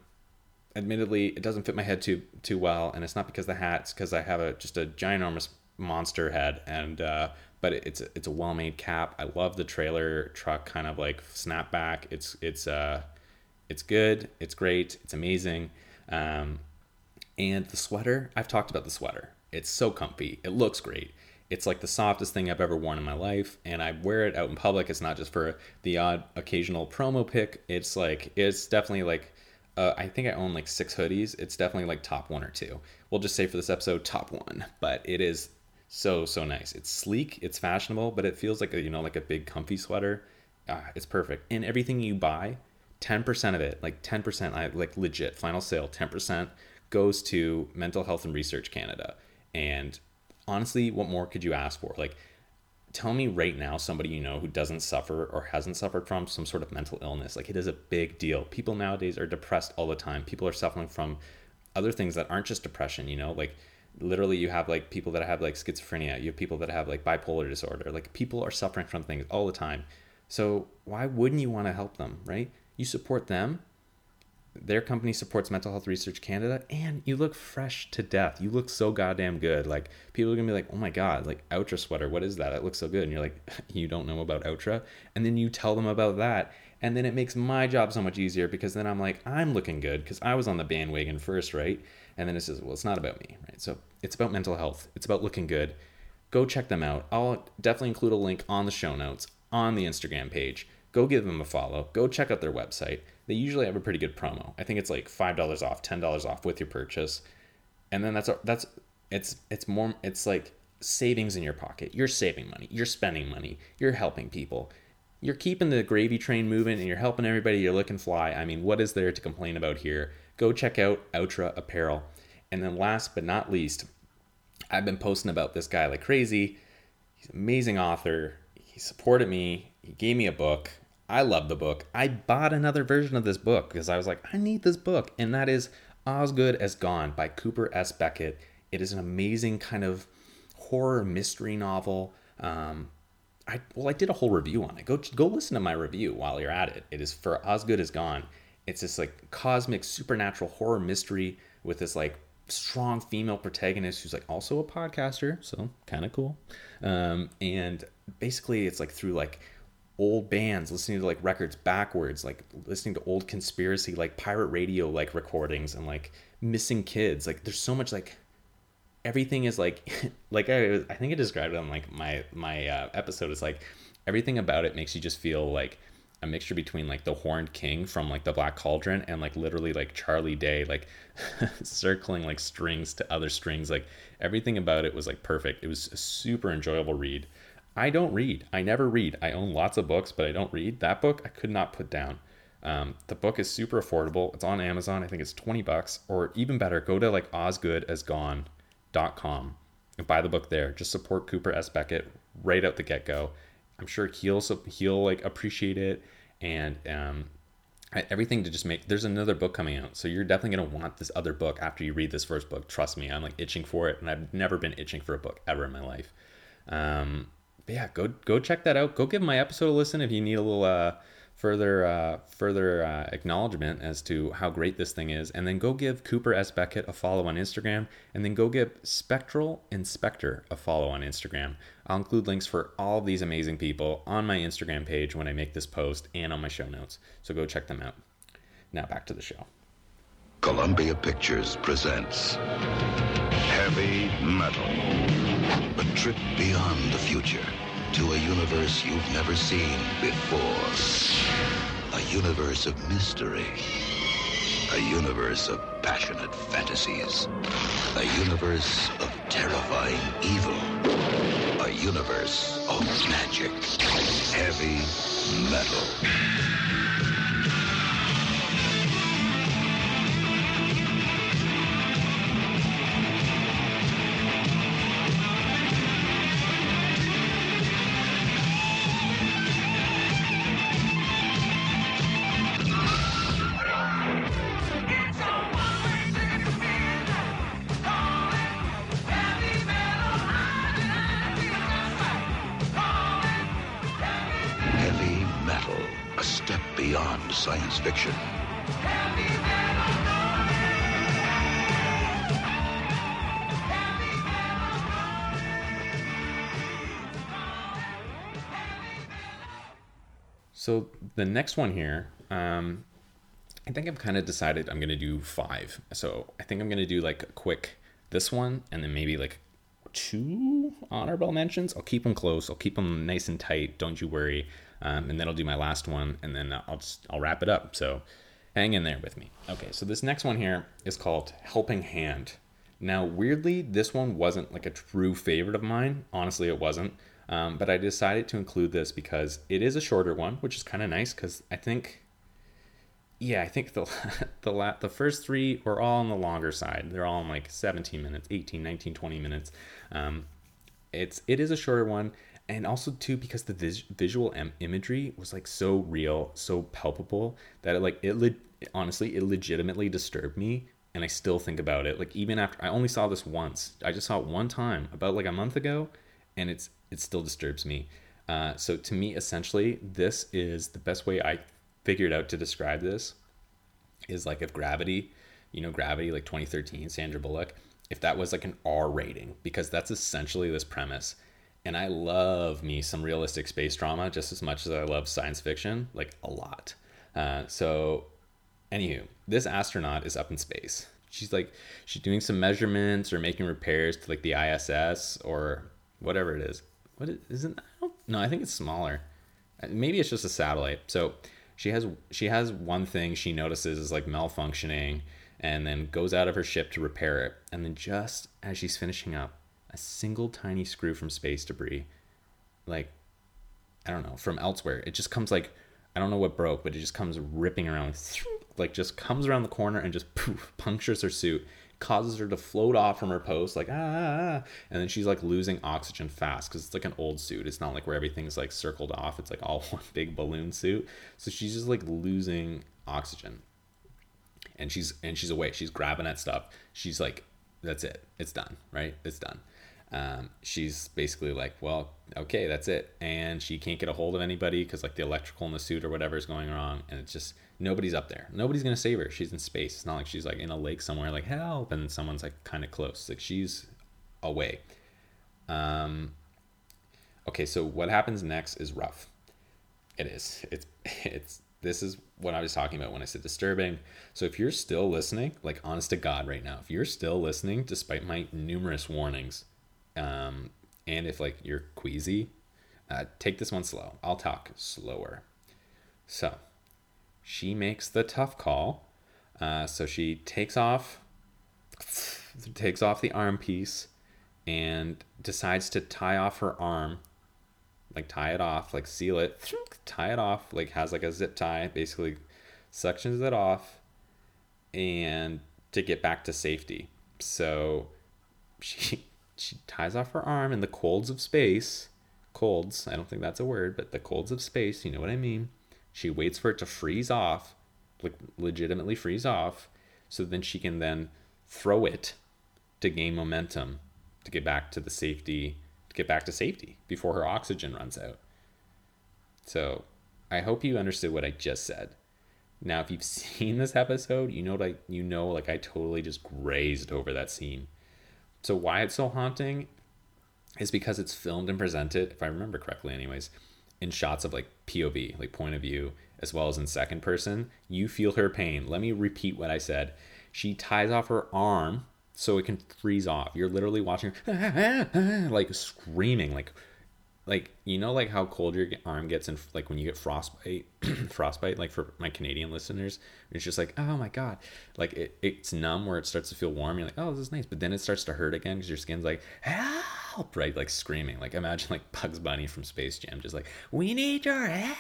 Admittedly, it doesn't fit my head too too well, and it's not because of the hat. It's because I have a just a ginormous monster head. And uh, but it's it's a well made cap. I love the trailer truck kind of like snapback. It's it's uh it's good. It's great. It's amazing. Um, and the sweater. I've talked about the sweater. It's so comfy. It looks great. It's like the softest thing I've ever worn in my life, and I wear it out in public. It's not just for the odd occasional promo pic. It's like, it's definitely like, uh, I think I own like six hoodies. It's definitely like top one or two. We'll just say for this episode, top one, but it is so, so nice. It's sleek, it's fashionable, but it feels like a, you know, like a big comfy sweater. Ah, it's perfect. And everything you buy, ten percent of it, like ten percent, I like legit final sale, ten percent goes to Mental Health and Research Canada. And honestly, what more could you ask for? Like, tell me right now somebody you know who doesn't suffer or hasn't suffered from some sort of mental illness. Like, it is a big deal. People nowadays are depressed all the time. People are suffering from other things that aren't just depression, you know? Like, literally, you have, like, people that have, like, schizophrenia. You have people that have, like, bipolar disorder. Like, people are suffering from things all the time. So why wouldn't you want to help them, right? You support them. Their company supports Mental Health Research Canada, and you look fresh to death. You look so goddamn good. Like, people are gonna be like, oh my god, like, Outra sweater, what is that? It looks so good. And you're like, you don't know about Outra? And then you tell them about that, and then it makes my job so much easier, because then I'm like, I'm looking good because I was on the bandwagon first, right? And then it says, well, it's not about me, right? So it's about mental health. It's about looking good. Go check them out. I'll definitely include a link on the show notes, on the Instagram page. Go give them a follow. Go check out their website. They usually have a pretty good promo. I think it's like five dollars off, ten dollars off with your purchase. And then that's, that's, it's, it's more, it's like savings in your pocket. You're saving money. You're spending money. You're helping people. You're keeping the gravy train moving, and you're helping everybody. You're looking fly. I mean, what is there to complain about here? Go check out Outra Apparel. And then last but not least, I've been posting about this guy like crazy. He's an amazing author. He supported me. He gave me a book. I love the book. I bought another version of this book because I was like, I need this book. And that is Osgood As Gone by Cooper S. Beckett. It is an amazing kind of horror mystery novel. Um, I Well, I did a whole review on it. Go go listen to my review while you're at it. It is for Osgood As Gone. It's this like cosmic supernatural horror mystery with this like strong female protagonist who's like also a podcaster. So kind of cool. Um, and basically it's like through like old bands, listening to like records backwards, like listening to old conspiracy, like pirate radio, like recordings, and like missing kids. Like there's so much, like everything is like, like I, I think I described it on like my, my uh, episode is like everything about it makes you just feel like a mixture between like the Horned King from like the Black Cauldron and like literally like Charlie Day, like circling like strings to other strings. Like everything about it was like perfect. It was a super enjoyable read. I don't read. I never read. I own lots of books, but I don't read. That book I could not put down. Um, the book is super affordable. It's on Amazon. I think it's twenty bucks, or even better, go to like osgood as gone dot com and buy the book there. Just support Cooper S. Beckett right out the get-go. I'm sure he'll he'll like appreciate it, and um, everything to just make, there's another book coming out, so you're definitely going to want this other book after you read this first book. Trust me, I'm like itching for it, and I've never been itching for a book ever in my life. Um, but yeah, go go check that out. Go give my episode a listen if you need a little uh, further uh, further uh, acknowledgement as to how great this thing is. And then go give Cooper S. Beckett a follow on Instagram, and then go give Spectral and Spectre a follow on Instagram. I'll include links for all of these amazing people on my Instagram page when I make this post and on my show notes. So go check them out. Now back to the show. Columbia Pictures presents Heavy Metal. A trip beyond the future to a universe you've never seen before. A universe of mystery. A universe of passionate fantasies. A universe of terrifying evil. A universe of magic. Heavy Metal. Science fiction. So the next one here, um, I think I've kind of decided I'm going to do five. So I think I'm going to do like a quick this one and then maybe like two honorable mentions. I'll keep them close. I'll keep them nice and tight. Don't you worry. Um, and then I'll do my last one, and then I'll just, I'll wrap it up. So hang in there with me. Okay, so this next one here is called Helping Hand. Now, weirdly, this one wasn't like a true favorite of mine. Honestly, it wasn't. Um, but I decided to include this because it is a shorter one, which is kind of nice because I think, yeah, I think the the la- the first three are all on the longer side. They're all in like seventeen minutes, eighteen, nineteen, twenty minutes. Um, it's it is a shorter one. And also, too, because the vis- visual im- imagery was, like, so real, so palpable that, it, like, it le- honestly, it legitimately disturbed me. And I still think about it. Like, even after, I only saw this once. I just saw it one time about, like, a month ago. And it's it still disturbs me. Uh, so, to me, essentially, this is the best way I figured out to describe this is, like, if Gravity, you know, Gravity, like, twenty thirteen, Sandra Bullock, if that was, like, an R rating. Because that's essentially this premise. And I love me some realistic space drama just as much as I love science fiction, like a lot. Uh, so, anywho, this astronaut is up in space. She's like, she's doing some measurements or making repairs to like the I S S or whatever it is. What is, isn't? I don't, no, I think it's smaller. Maybe it's just a satellite. So she has she has one thing she notices is like malfunctioning, and then goes out of her ship to repair it. And then just as she's finishing up, a single tiny screw from space debris, like, I don't know, from elsewhere. It just comes like, I don't know what broke, but it just comes ripping around, like just comes around the corner and just poof, punctures her suit, causes her to float off from her post, like, ah, and then she's like losing oxygen fast because it's like an old suit. It's not like where everything's like circled off. It's like all one big balloon suit. So she's just like losing oxygen and she's, and she's away. She's grabbing at stuff. She's like, that's it. It's done, right? It's done. Um, she's basically like, well, okay, that's it. And she can't get a hold of anybody because like the electrical in the suit or whatever is going wrong. And it's just, nobody's up there. Nobody's going to save her. She's in space. It's not like she's like in a lake somewhere like help. And someone's like kind of close. Like she's away. Um, okay. So what happens next is rough. It is. It's, it's, this is what I was talking about when I said disturbing. So if you're still listening, like honest to God right now, if you're still listening, despite my numerous warnings, um and if like you're queasy, uh take this one slow. I'll talk slower. So she makes the tough call. Uh so she takes off takes off the arm piece and decides to tie off her arm, like tie it off, like seal it, tie it off, like has like a zip tie, basically suctions it off and to get back to safety. So she She ties off her arm in the colds of space. Colds, I don't think that's a word, but the colds of space, you know what I mean. She waits for it to freeze off like legitimately freeze off, so then she can then throw it to gain momentum, to get back to the safety, to get back to safety before her oxygen runs out. So I hope you understood what I just said. Now, if you've seen this episode, you know, like, you know, like I totally just grazed over that scene. So why it's so haunting is because it's filmed and presented, if I remember correctly anyways, in shots of like P O V, like point of view, as well as in second person. You feel her pain. Let me repeat what I said. She ties off her arm so it can freeze off. You're literally watching her, ah, ah, ah, like screaming, like, like, you know, like how cold your arm gets in, like when you get frostbite, frostbite, like for my Canadian listeners, it's just like, oh my God, like it, it's numb where it starts to feel warm. You're like, oh, this is nice. But then it starts to hurt again because your skin's like, help, right? Like screaming, like imagine like Bugs Bunny from Space Jam, just like, we need your help.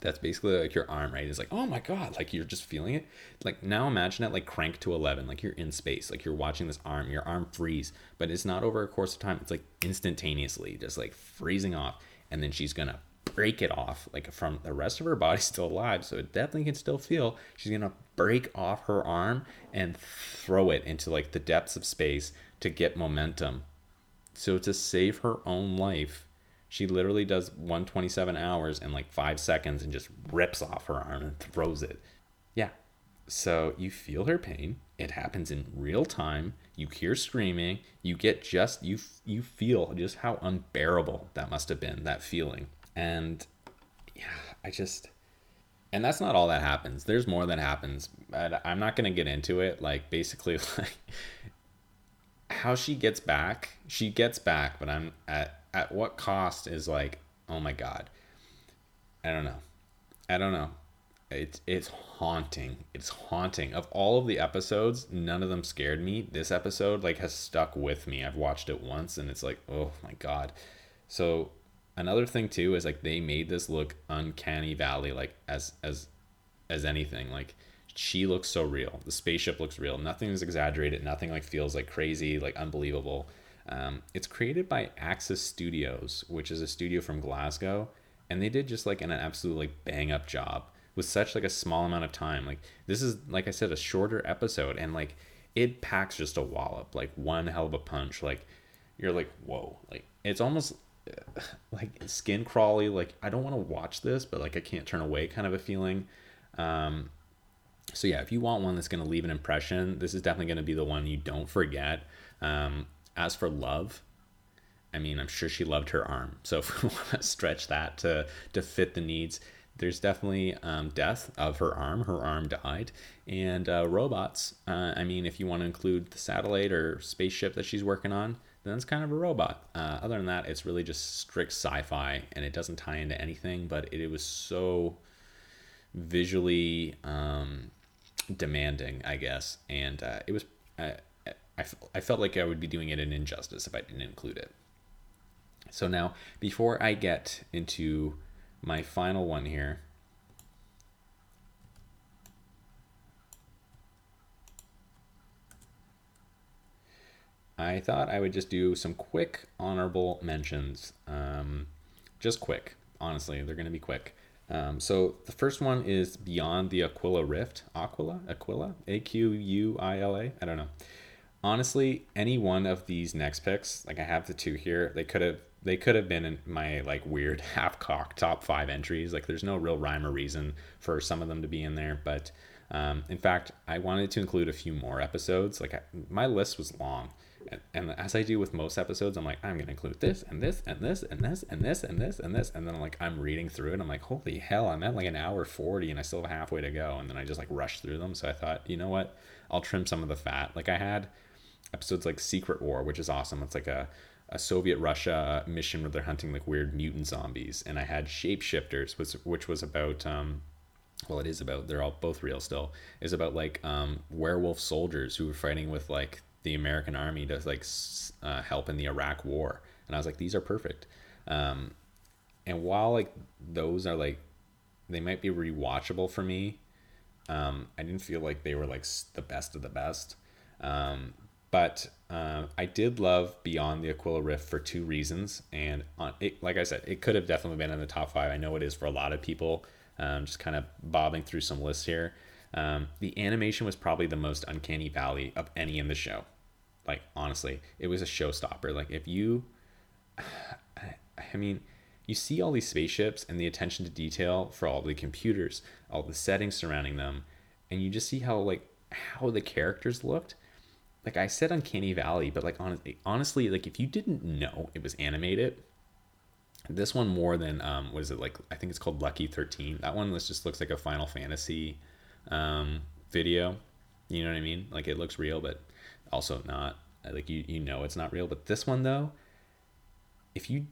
That's basically like your arm, right? It's like, oh my God, like you're just feeling it. Like now imagine it like crank to eleven, like you're in space, like you're watching this arm, your arm freeze, but it's not over a course of time. It's like instantaneously just like freezing off. And then she's going to break it off, like from the rest of her body still alive. So it definitely can still feel. She's going to break off her arm and throw it into like the depths of space to get momentum. So to save her own life, she literally does one hundred twenty-seven hours in like five seconds and just rips off her arm and throws it. Yeah. So you feel her pain. It happens in real time. You hear screaming. You get just, you you feel just how unbearable that must have been, that feeling. And yeah, I just, and that's not all that happens. There's more that happens. I, I'm not going to get into it. Like basically like how she gets back, she gets back, but I'm at, at what cost is like, oh my God, I don't know. I don't know. It's, it's haunting. It's haunting. Of all of the episodes, none of them scared me. This episode like has stuck with me. I've watched it once and it's like, oh my God. So another thing too, is like, they made this look uncanny valley, like as, as, as anything. Like she looks so real. The spaceship looks real. Nothing is exaggerated. Nothing like feels like crazy, like unbelievable. Um, it's created by Axis Studios, which is a studio from Glasgow, and they did just like an absolute like bang up job with such like a small amount of time. Like this is, like I said, a shorter episode, and like it packs just a wallop, like one hell of a punch. Like you're like, whoa, like it's almost uh, like skin crawly. Like I don't want to watch this, but like I can't turn away kind of a feeling. Um, so yeah, if you want one that's going to leave an impression, this is definitely going to be the one you don't forget. Um, As for love, I mean, I'm sure she loved her arm. So if we want to stretch that to, to fit the needs, there's definitely um, death of her arm. Her arm died. And uh, robots, uh, I mean, if you want to include the satellite or spaceship that she's working on, then it's kind of a robot. Uh, other than that, it's really just strict sci-fi, and it doesn't tie into anything, but it, it was so visually um, demanding, I guess. And uh, it was... Uh, I, f- I felt like I would be doing it an injustice if I didn't include it. So now, before I get into my final one here, I thought I would just do some quick honorable mentions. Um, just quick. Honestly, they're going to be quick. Um, so the first one is Beyond the Aquila Rift. Aquila? Aquila? A Q U I L A? I don't know. Honestly, any one of these next picks, like I have the two here, they could have they could have been in my like weird half-cocked top five entries. Like there's no real rhyme or reason for some of them to be in there. But um, in fact, I wanted to include a few more episodes. Like I, my list was long. And, and as I do with most episodes, I'm like, I'm going to include this and this and this and this and this and this and this. And then I'm like, I'm reading through it. And I'm like, holy hell, I'm at like an hour forty and I still have halfway to go. And then I just like rushed through them. So I thought, you know what? I'll trim some of the fat. Like I had episodes like Secret War, which is awesome. It's like a, a Soviet Russia mission where they're hunting like weird mutant zombies. And I had Shapeshifters, which, which was about, um, well, it is about, they're all both real still, is about like um, werewolf soldiers who were fighting with like the American army to like uh, help in the Iraq war. And I was like, these are perfect. Um, and while like those are like, they might be rewatchable for me. Um, I didn't feel like they were like the best of the best. Um, But uh, I did love Beyond the Aquila Rift for two reasons. And on it, like I said, it could have definitely been in the top five. I know it is for a lot of people. Um, just kind of bobbing through some lists here. Um, the animation was probably the most uncanny valley of any in the show. Like, honestly, it was a showstopper. Like, if you, I mean, you see all these spaceships and the attention to detail for all the computers, all the settings surrounding them, and you just see how, like, how the characters looked. Like, I said uncanny valley, but, like, honestly, honestly, like, if you didn't know it was animated, this one more than, um, what is it, like, I think it's called Lucky thirteen. That one just looks like a Final Fantasy um, video. You know what I mean? Like, it looks real, but also not. Like, you, you know it's not real. But this one, though, if you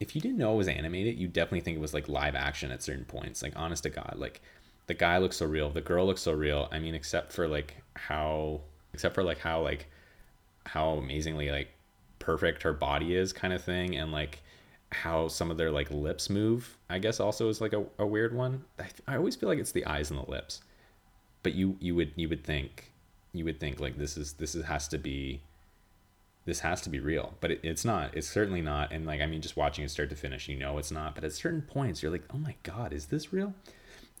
if you didn't know it was animated, you definitely think it was, like, live action at certain points. Like, honest to God, like, the guy looks so real. The girl looks so real. I mean, except for, like, how... except for like how like how amazingly like perfect her body is, kind of thing, and like how some of their like lips move, I guess, also is like a, a weird one. I, th- I always feel like it's the eyes and the lips, but you you would you would think you would think like this is this is, has to be this has to be real, but it, it's not. It's certainly not. And like, I mean, just watching it start to finish, you know it's not. But at certain points, you're like, oh my God, is this real?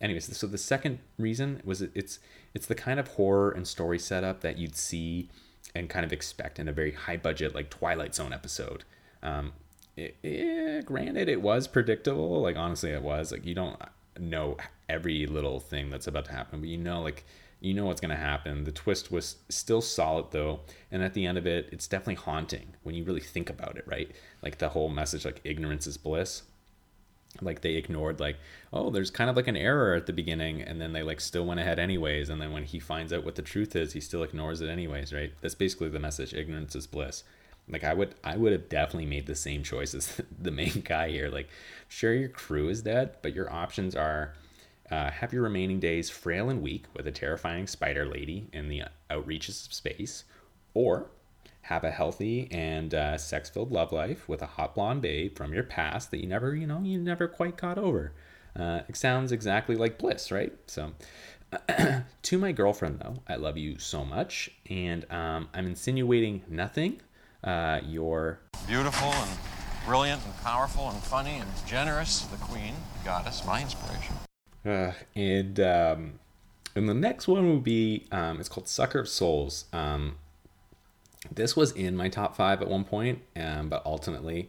Anyways, so the second reason was it, it's it's the kind of horror and story setup that you'd see and kind of expect in a very high budget like Twilight Zone episode. Um, it, it, granted, it was predictable. Like, honestly, it was. Like, you don't know every little thing that's about to happen, but you know, like, you know what's going to happen. The twist was still solid, though, and at the end of it, it's definitely haunting when you really think about it, right? Like, the whole message, like, ignorance is bliss. Like, they ignored, like, oh, there's kind of like an error at the beginning, and then they like still went ahead anyways, and then when he finds out what the truth is, he still ignores it anyways, right? That's basically the message. Ignorance is bliss. Like, I would I would have definitely made the same choice as the main guy here. Like, sure, your crew is dead, but your options are uh, have your remaining days frail and weak with a terrifying spider lady in the outreaches of space, or have a healthy and uh, sex-filled love life with a hot blonde babe from your past that you never, you know, you never quite got over. Uh, it sounds exactly like bliss, right? So, to my girlfriend, though, I love you so much, and um, I'm insinuating nothing. Uh, you're beautiful and brilliant and powerful and funny and generous, the queen, goddess, my inspiration. Uh, and um, and the next one will be, um, it's called Sucker of Souls. Um, This was in my top five at one point, um, but ultimately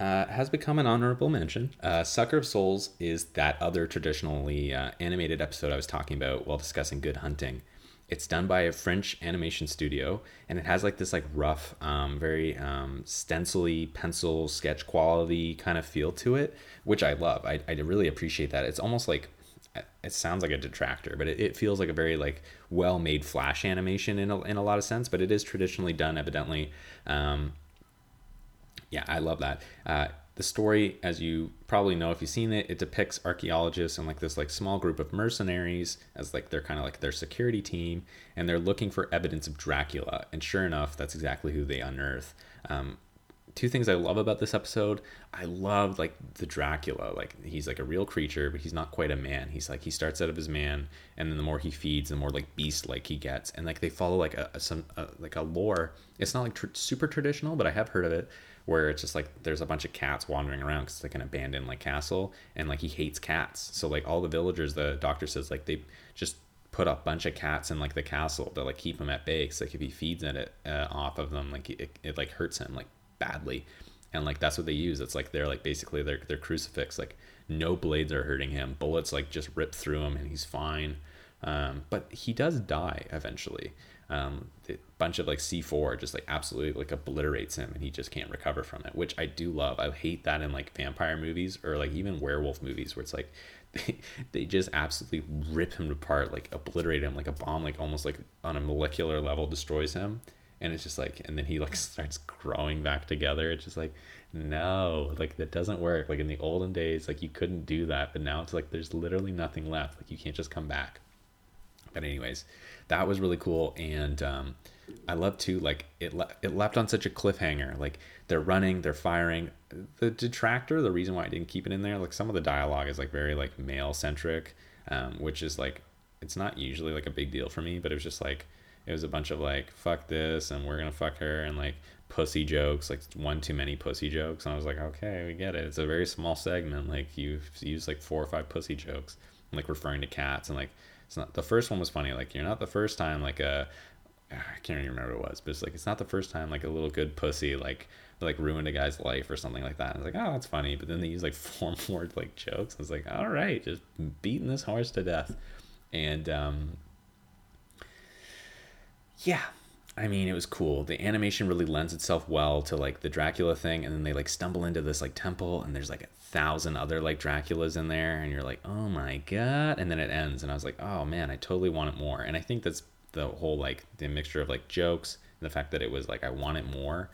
uh, has become an honorable mention. Uh, Sucker of Souls is that other traditionally uh, animated episode I was talking about while discussing Good Hunting. It's done by a French animation studio, and it has like this like rough, um, very um, stencil-y, pencil sketch quality kind of feel to it, which I love. I, I really appreciate that. It's almost like, it sounds like a detractor, but it, it feels like a very like well-made flash animation in a, in a lot of sense, but it is traditionally done, evidently. Um, yeah, I love that. Uh, the story, as you probably know if you've seen it, it depicts archaeologists and like this like small group of mercenaries as like they're kind of like their security team, and they're looking for evidence of Dracula. And sure enough, that's exactly who they unearth. Um, Two things I love about this episode. I love like the Dracula, like he's like a real creature, but he's not quite a man. He's like, he starts out of his man, and then the more he feeds, the more like beast like he gets. And like they follow like a, a some a, like a lore. It's not like tr- super traditional, but I have heard of it, where it's just like there's a bunch of cats wandering around because it's like an abandoned like castle, and like he hates cats. So like all the villagers, the doctor says, like they just put a bunch of cats in like the castle to like keep him at bay. Cause like if he feeds at it uh, off of them, like it, it like hurts him like badly, and like that's what they use. It's like they're like basically their their crucifix. Like no blades are hurting him, bullets like just rip through him and he's fine. Um but he does die eventually. Um a bunch of like C four just like absolutely like obliterates him, and he just can't recover from it, which I do love. I hate that in like vampire movies or like even werewolf movies, where it's like they, they just absolutely rip him apart, like obliterate him like a bomb, like almost like on a molecular level destroys him. And it's just like, and then he like starts growing back together. It's just like, no, like that doesn't work. Like in the olden days, like you couldn't do that. But now it's like, there's literally nothing left. Like you can't just come back. But anyways, that was really cool. And um, I love too, like it, le- it left on such a cliffhanger. Like they're running, they're firing. The detractor, the reason why I didn't keep it in there, like some of the dialogue is like very like male centric, um, which is like, it's not usually like a big deal for me, but it was just like, it was a bunch of like, fuck this, and we're gonna fuck her, and like pussy jokes, like one too many pussy jokes. And I was like, okay, we get it. It's a very small segment. Like you've used like four or five pussy jokes, and like referring to cats, and like it's not the first one was funny. Like, you're not the first time, like a, I can't even remember what it was, but it's like, it's not the first time like a little good pussy, like, like ruined a guy's life or something like that. And it's like, oh, that's funny. But then they use like four more like jokes. And it's like, all right, just beating this horse to death. And, um, yeah, I mean, it was cool. The animation really lends itself well to like the Dracula thing. And then they like stumble into this like temple and there's like a thousand other like Draculas in there. And you're like, oh my God. And then it ends. And I was like, oh man, I totally want it more. And I think that's the whole, like the mixture of like jokes and the fact that it was like, I want it more.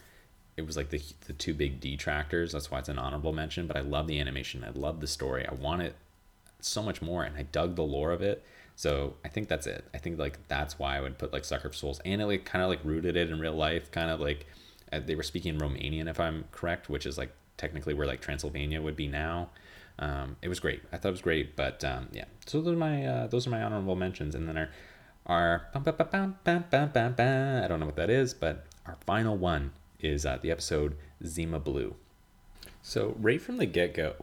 It was like the the two big detractors. That's why it's an honorable mention. But I love the animation. I love the story. I want it so much more. And I dug the lore of it. So I think that's it. I think like that's why I would put like Sucker of Souls. And it like kind of like rooted it in real life. Kind of like uh, they were speaking Romanian, if I'm correct, which is like technically where like Transylvania would be now. Um, it was great. I thought it was great. But um, yeah, so those are my uh, those are my honorable mentions. And then our our I don't know what that is, but our final one is uh, the episode Zima Blue. So right from the get-go,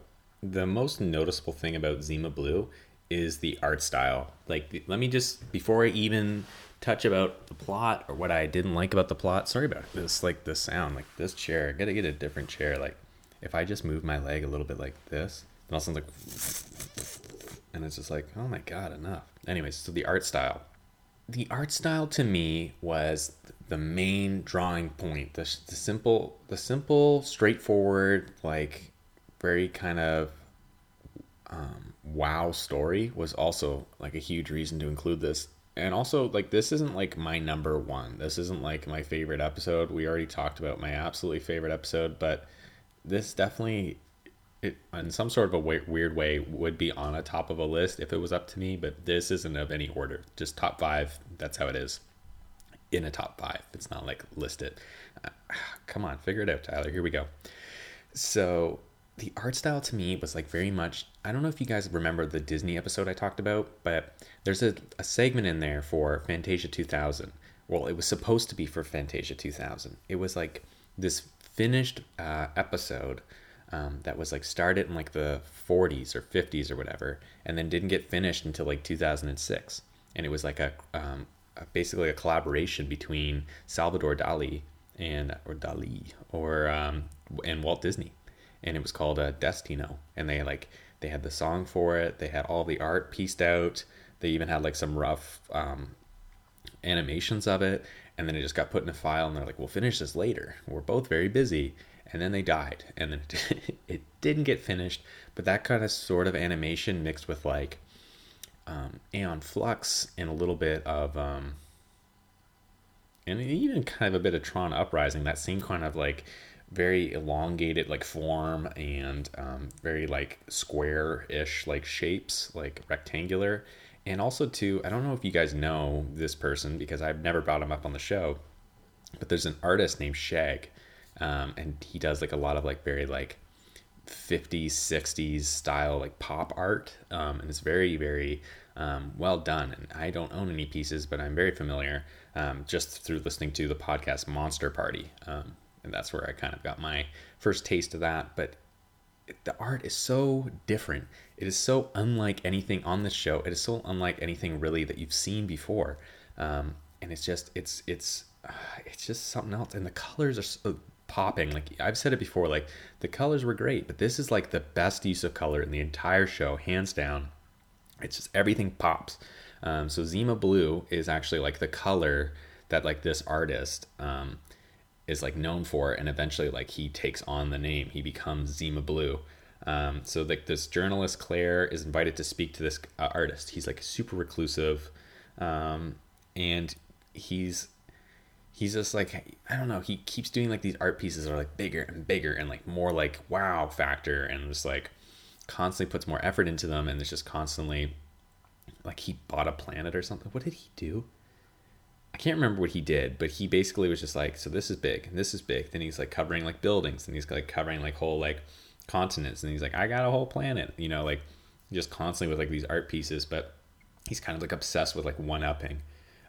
the most noticeable thing about Zima Blue is the art style. Like, let me just, before I even touch about the plot or what I didn't like about the plot, sorry about this, like the sound, like this chair, I gotta get a different chair. Like, if I just move my leg a little bit like this, then all of a sudden like, and it's just like, oh my God, enough. Anyways, so the art style. The art style to me was the main drawing point. The, the simple, the simple, straightforward, like very kind of um, wow story was also like a huge reason to include this. And also, like, this isn't like my number one. This isn't like my favorite episode. We already talked about my absolutely favorite episode, but this definitely, it in some sort of a way, weird way would be on a top of a list if it was up to me, but this isn't of any order. Just top five. That's how it is. In a top five. It's not like listed. Uh, come on, figure it out, Tyler. Here we go. So the art style to me was like very much, I don't know if you guys remember the Disney episode I talked about, but there's a, a segment in there for Fantasia two thousand. Well, it was supposed to be for Fantasia two thousand. It was like this finished uh, episode Um, that was like started in like the forties or fifties or whatever, and then didn't get finished until like two thousand six. And it was like a, um, a basically a collaboration between Salvador Dali and or Dali or um, and Walt Disney, and it was called uh, Destino. And they like they had the song for it. They had all the art pieced out. They even had like some rough um, animations of it. And then it just got put in a file, and they're like, "We'll finish this later. We're both very busy." And then they died, and then it didn't get finished. But that kind of sort of animation mixed with like um, Aeon Flux and a little bit of, um, and even kind of a bit of Tron Uprising, that same kind of like very elongated like form and um, very like square-ish like shapes, like rectangular. And also too, I don't know if you guys know this person because I've never brought him up on the show, but there's an artist named Shag. Um, and he does like a lot of like very like fifties, sixties style like pop art. Um, and it's very, very um, well done. And I don't own any pieces, but I'm very familiar um, just through listening to the podcast Monster Party. Um, and that's where I kind of got my first taste of that. But it, the art is so different. It is so unlike anything on this show. It is so unlike anything really that you've seen before. Um, and it's just, it's, it's, uh, it's just something else. And the colors are so popping. Like I've said it before, like the colors were great, but this is like the best use of color in the entire show, hands down. It's just everything pops. Um, so Zima Blue is actually like the color that like this artist um, is like known for, and eventually like he takes on the name. He becomes Zima Blue. Um, so like this journalist Claire is invited to speak to this uh, artist. He's like super reclusive, um, and he's He's just like, I don't know, he keeps doing like these art pieces that are like bigger and bigger and like more like wow factor, and just like constantly puts more effort into them. And it's just constantly like he bought a planet or something. What did he do? I can't remember what he did, but he basically was just like, so this is big and this is big. Then he's like covering like buildings, and he's like covering like whole like continents. And he's like, I got a whole planet, you know, like just constantly with like these art pieces. But he's kind of like obsessed with like one-upping.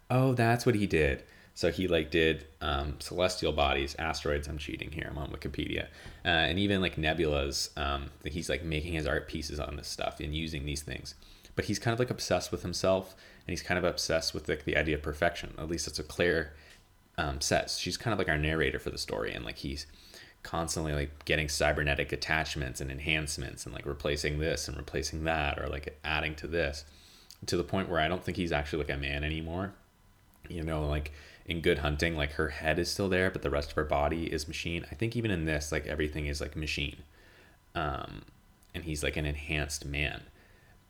Oh, that's what he did. So he like did um, celestial bodies, asteroids. I'm cheating here. I'm on Wikipedia. Uh, and even like nebulas. Um, he's like making his art pieces on this stuff and using these things. But he's kind of like obsessed with himself. and he's kind of obsessed with like the idea of perfection. At least that's what Claire um, says. She's kind of like our narrator for the story, and like he's constantly like getting cybernetic attachments and enhancements and like replacing this and replacing that, or like adding to this, to the point where I don't think he's actually like a man anymore. You know, like in Good Hunting, like her head is still there, but the rest of her body is machine. I think even in this, like everything is like machine. Um, and he's like an enhanced man.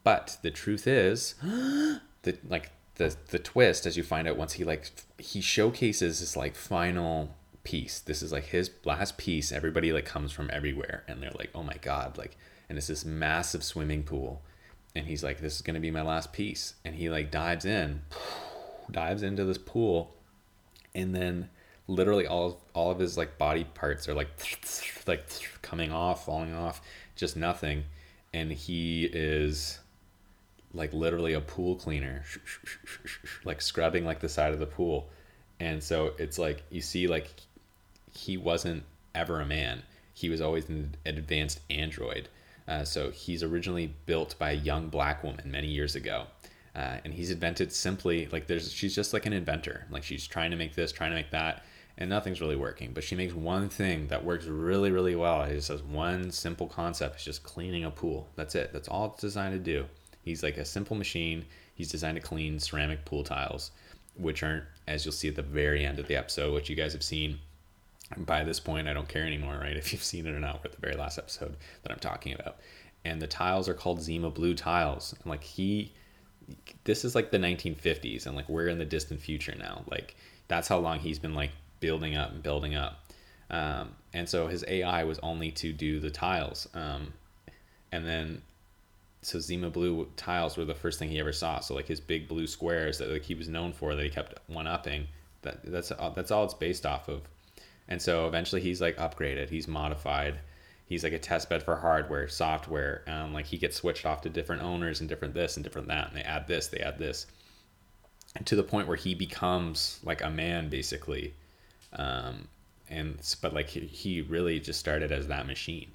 But the truth is the like the, the twist, as you find out once he like, he showcases his like final piece. This is like his last piece. Everybody like comes from everywhere and they're like, oh my God, like, and it's this massive swimming pool. And he's like, this is going to be my last piece. And he like dives in, dives into this pool. And then literally all, all of his like body parts are like, like coming off, falling off, just nothing. And he is like literally a pool cleaner, like scrubbing like the side of the pool. And so it's like, you see, like he wasn't ever a man. He was always an advanced android. Uh, so he's originally built by a young black woman many years ago. Uh, and he's invented simply like there's, she's just like an inventor. Like she's trying to make this, trying to make that, and nothing's really working. But she makes one thing that works really, really well. It just has one simple concept. It's just cleaning a pool. That's it. That's all it's designed to do. He's like a simple machine. He's designed to clean ceramic pool tiles, which aren't, as you'll see at the very end of the episode, which you guys have seen by this point. I don't care anymore, right? If you've seen it or not, we're at the very last episode that I'm talking about. And the tiles are called Zima Blue tiles. And like he... this is like the nineteen fifties and like we're in the distant future now. Like that's how long he's been like building up and building up. Um, and so his A I was only to do the tiles. Um, and then, so Zima Blue tiles were the first thing he ever saw. So like his big blue squares that like he was known for, that he kept one upping, that that's, that's all it's based off of. And so eventually he's like upgraded, he's modified. He's like a test bed for hardware, software, and like he gets switched off to different owners and different this and different that. And they add this, they add this, and to the point where he becomes like a man basically. Um, and, but like he, he really just started as that machine.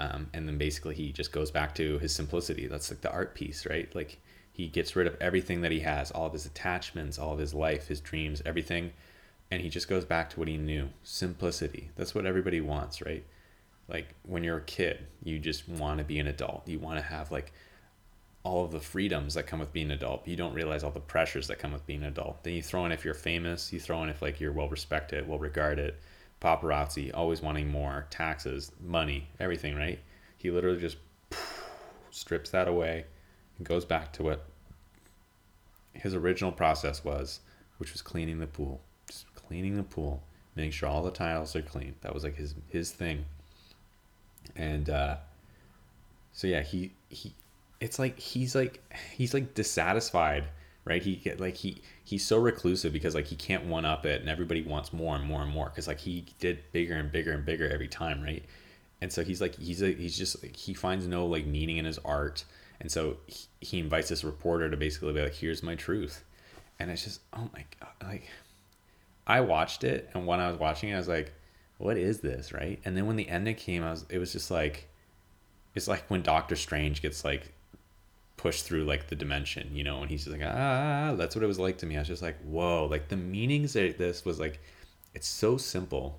Um, and then basically he just goes back to his simplicity. That's like the art piece, right? Like he gets rid of everything that he has, all of his attachments, all of his life, his dreams, everything. And he just goes back to what he knew, simplicity. That's what everybody wants, right? Like when you're a kid, you just want to be an adult. You want to have like all of the freedoms that come with being an adult. You don't realize all the pressures that come with being an adult. Then you throw in if you're famous, you throw in if like you're well respected, well regarded, paparazzi, always wanting more, taxes, money, everything, right? He literally just strips that away and goes back to what his original process was, which was cleaning the pool, just cleaning the pool, making sure all the tiles are clean. That was like his, his thing. And uh so yeah, he he it's like he's like he's like dissatisfied, right? He get like he he's so reclusive because like he can't one up it, and everybody wants more and more and more because like he did bigger and bigger and bigger every time, right? And so he's like he's a, he's just like, he finds no like meaning in his art. And so he, he invites this reporter to basically be like, here's my truth. And it's just, oh my God, like I watched it, and when I was watching it, I was like, what is this, right? And then when the ending came, I was, it was just like, it's like when Doctor Strange gets like pushed through like the dimension, you know, and he's just like, ah, that's what it was like to me. I was just like, whoa, like the meanings of this was like, it's so simple.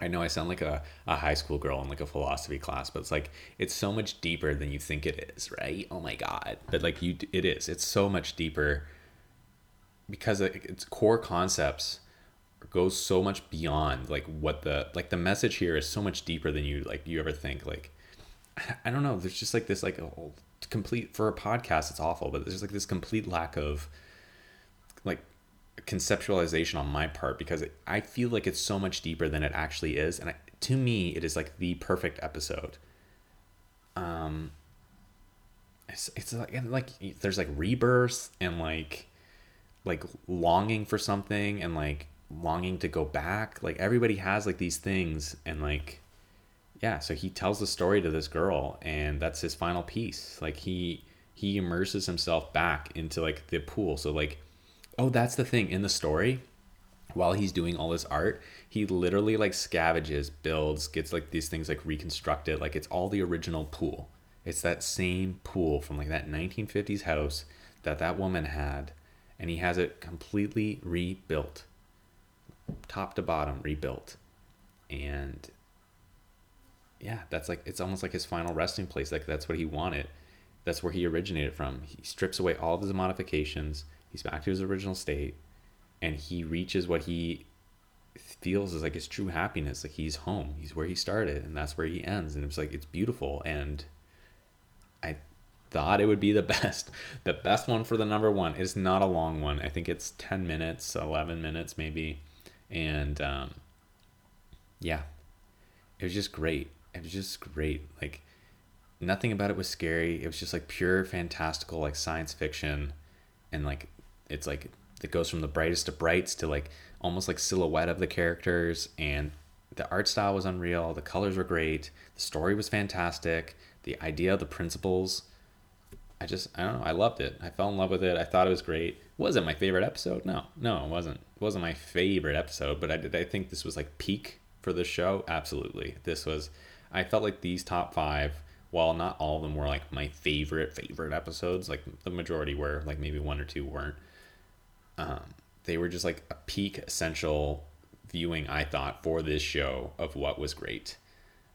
I know I sound like a, a high school girl in like a philosophy class, but it's like, it's so much deeper than you think it is, right? Oh my God. But like you, it is, it's so much deeper because it's core concepts goes so much beyond like what the like the message here is so much deeper than you like you ever think. Like I don't know, there's just like this like a complete, for a podcast it's awful, but there's like this complete lack of like conceptualization on my part because it, I feel like it's so much deeper than it actually is. And I, to me it is like the perfect episode. um it's, it's like, and like there's like rebirth and like like longing for something and like longing to go back. Like everybody has like these things, and like yeah, so he tells the story to this girl, and that's his final piece. Like he he immerses himself back into like the pool. So like, oh, that's the thing in the story. While he's doing all this art, he literally like scavenges, builds, gets like these things like reconstructed. Like it's all the original pool. It's that same pool from like that nineteen fifties house that that woman had and he has it completely rebuilt, top to bottom rebuilt. And yeah, that's like, it's almost like his final resting place. Like that's what he wanted. That's where he originated from. He strips away all of his modifications. He's back to his original state, and he reaches what he feels is like his true happiness. Like he's home, he's where he started, and that's where he ends. And it's like, it's beautiful. And I thought it would be the best, the best one for the number one. It's not a long one. I think it's ten minutes, eleven minutes maybe. And, um, yeah, it was just great. It was just great. Like nothing about it was scary. It was just like pure fantastical, like science fiction. And like, it's like, it goes from the brightest of brights to like almost like silhouette of the characters. And the art style was unreal. The colors were great. The story was fantastic. The idea, the principles, I just, I don't know. I loved it. I fell in love with it. I thought it was great. Was it my favorite episode? No, no, it wasn't. It wasn't my favorite episode, but I did. I think this was like peak for the show. Absolutely. This was, I felt like these top five, while not all of them were like my favorite, favorite episodes, like the majority were, like maybe one or two weren't. Um, they were just like a peak essential viewing, I thought, for this show of what was great.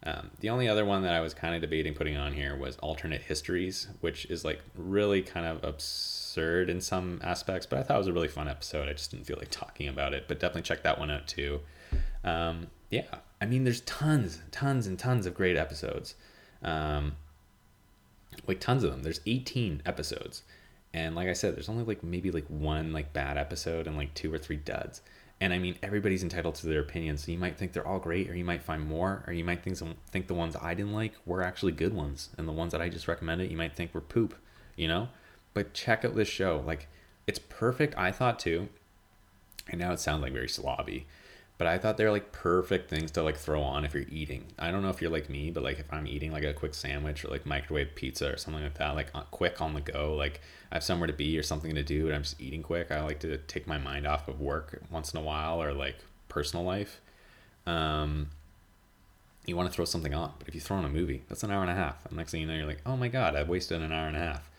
Um, the only other one that I was kind of debating putting on here was Alternate Histories, which is like really kind of absurd in some aspects, but I thought it was a really fun episode. I just didn't feel like talking about it, but definitely check that one out too. Um, yeah, I mean, there's tons, tons and tons of great episodes. Um, like tons of them. There's eighteen episodes. And like I said, there's only like maybe like one like bad episode and like two or three duds. And I mean, everybody's entitled to their opinion. So you might think they're all great, or you might find more, or you might think some, think the ones I didn't like were actually good ones. And the ones that I just recommended, you might think were poop, you know, but check out this show. Like it's perfect. I thought too, and now it sounds like very slobby, but I thought they're like perfect things to like throw on if you're eating. I don't know if you're like me, but like if I'm eating like a quick sandwich or like microwave pizza or something like that, like quick on the go, like I have somewhere to be or something to do and I'm just eating quick. I like to take my mind off of work once in a while or like personal life. Um, you want to throw something on, but if you throw in a movie, that's an hour and a half. And next thing you know, you're like, oh my God, I've wasted an hour and a half.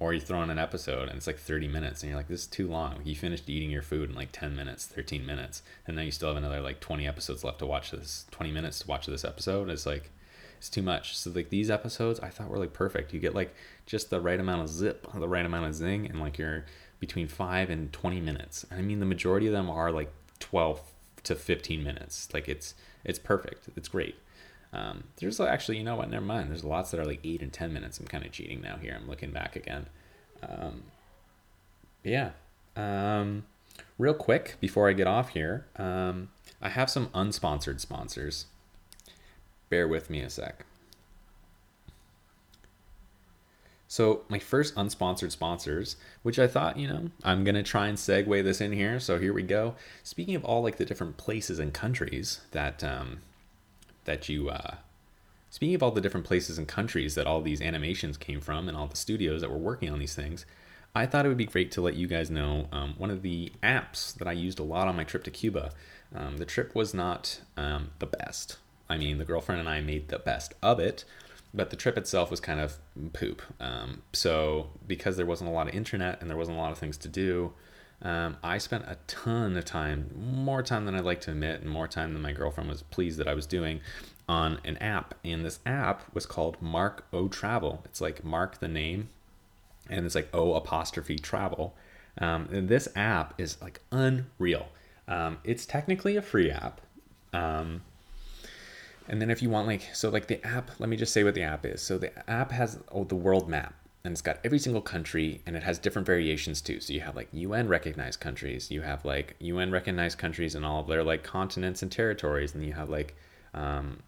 Or you throw in an episode and it's like thirty minutes and you're like, this is too long. You finished eating your food in like ten minutes, thirteen minutes. And now you still have another like twenty episodes left to watch this, twenty minutes to watch this episode. It's like, it's too much. So like these episodes I thought were like perfect. You get like just the right amount of zip, the right amount of zing. And like you're between five and twenty minutes. And I mean, the majority of them are like twelve to fifteen minutes. Like it's, it's perfect. It's great. Um, there's actually, you know what, never mind. There's lots that are like eight and ten minutes. I'm kind of cheating now here. I'm looking back again. Um, yeah. Um, real quick before I get off here. Um, I have some unsponsored sponsors. Bear with me a sec. So my first unsponsored sponsors, which I thought, you know, I'm going to try and segue this in here. So here we go. Speaking of all like the different places and countries that, um, that you, uh, speaking of all the different places and countries that all these animations came from and all the studios that were working on these things, I thought it would be great to let you guys know, um, one of the apps that I used a lot on my trip to Cuba. Um, the trip was not, um, the best. I mean, the girlfriend and I made the best of it, but the trip itself was kind of poop. Um, so because there wasn't a lot of internet and there wasn't a lot of things to do, Um, I spent a ton of time, more time than I'd like to admit, and more time than my girlfriend was pleased that I was doing, on an app. And this app was called Mark O Travel. It's like Mark the name, and it's like O apostrophe travel. Um, and this app is like unreal. Um, it's technically a free app. Um, and then if you want like, so like the app, let me just say what the app is. So the app has oh, the world map. And it's got every single country, and it has different variations too. So you have like U N recognized countries, you have like U N recognized countries and all of their like continents and territories. And you have like, um,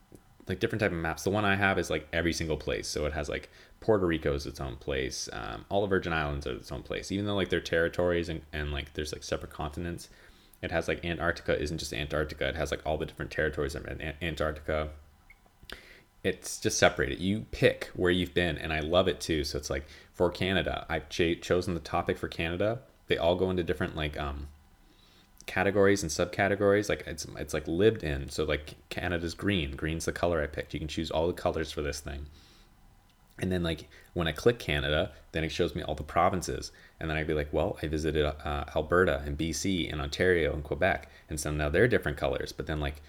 like different type of maps. The one I have is like every single place. So it has like Puerto Rico is its own place. Um, all the Virgin Islands are its own place, even though like they're territories and, and like there's like separate continents. It has like Antarctica isn't just Antarctica. It has like all the different territories of Antarctica. It's just separated. You pick where you've been, and I love it too. So it's like for Canada, I've ch- chosen the topic for Canada. They all go into different like um, categories and subcategories. Like it's it's like lived in. So like Canada's green. Green's the color I picked. You can choose all the colors for this thing. And then like when I click Canada, then it shows me all the provinces. And then I'd be like, well, I visited uh, Alberta and B C and Ontario and Quebec. And so now they're different colors. But then like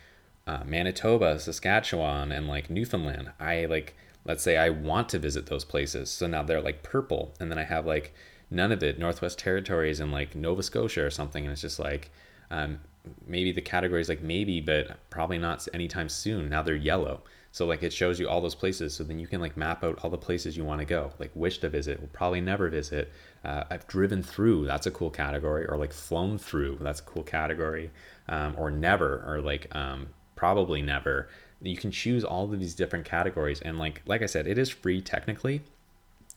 uh, Manitoba, Saskatchewan, and like Newfoundland, I like, let's say I want to visit those places. So now they're like purple. And then I have like none of it, Northwest Territories and like Nova Scotia or something. And it's just like, um, maybe the category is like maybe, but probably not anytime soon. Now they're yellow. So like it shows you all those places. So then you can like map out all the places you want to go, like wish to visit, will probably never visit. Uh, I've driven through, that's a cool category, or like flown through, that's a cool category, um, or never, or like um, probably never. You can choose all of these different categories. And like like I said, it is free technically,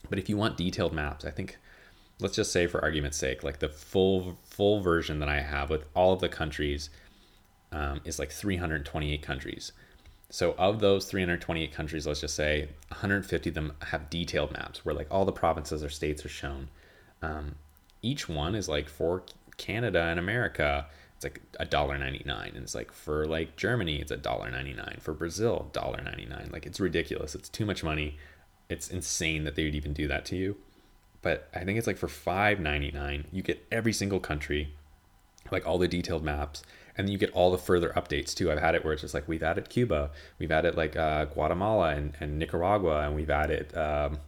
but if you want detailed maps, I think, let's just say for argument's sake, like the full full version that I have with all of the countries um, is like three hundred twenty-eight countries. So of those three hundred twenty-eight countries, let's just say one hundred fifty of them have detailed maps where like all the provinces or states are shown. Um, each one is like for Canada and America, it's like one dollar ninety-nine. And it's like for like Germany, it's one dollar ninety-nine. For Brazil, one dollar ninety-nine. Like it's ridiculous. It's too much money. It's insane that they would even do that to you. But I think it's like for five dollars ninety-nine, you get every single country, like all the detailed maps. And then you get all the further updates too. I've had it where it's just like, we've added Cuba, we've added like uh, Guatemala and, and Nicaragua, and we've added um,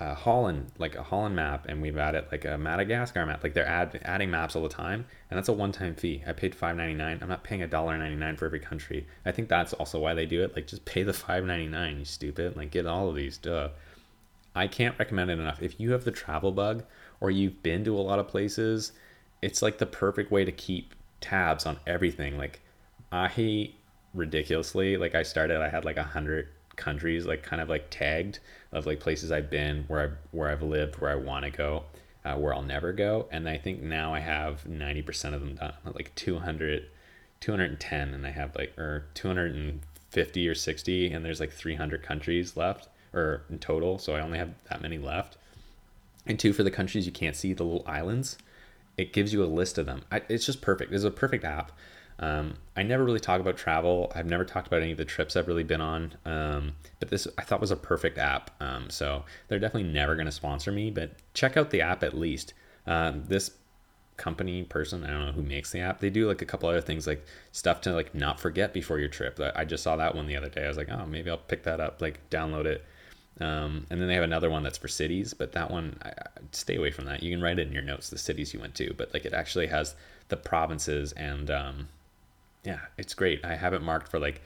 uh, Holland, like a Holland map, and we've added like a Madagascar map. Like they're add, adding maps all the time, and that's a one-time fee. I paid five dollars ninety-nine. I'm not paying one dollar ninety-nine for every country. I think that's also why they do it. Like just pay the five dollars ninety-nine, you stupid. Like get all of these, duh. I can't recommend it enough. If you have the travel bug or you've been to a lot of places, it's like the perfect way to keep tabs on everything. Like I ridiculously, like I started, I had like a hundred countries, like kind of like tagged of like places I've been, where I where I've lived, where I want to go, uh, where I'll never go. And I think now I have ninety percent of them done. I'm at like two hundred, two hundred ten, and I have like, or two hundred fifty or sixty, and there's like three hundred countries left, or in total. So I only have that many left. And two, for the countries you can't see, the little islands, it gives you a list of them. I, it's just perfect. It's a perfect app. Um, I never really talk about travel. I've never talked about any of the trips I've really been on. Um, but this I thought was a perfect app. Um, so they're definitely never going to sponsor me, but check out the app at least. Um, this company, person, I don't know who makes the app, they do like a couple other things, like stuff to like not forget before your trip. I just saw that one the other day. I was like, oh, maybe I'll pick that up, like download it. Um, and then they have another one that's for cities, but that one, I, I, stay away from that. You can write it in your notes, the cities you went to, but like it actually has the provinces and, um, yeah, it's great. I have it marked for like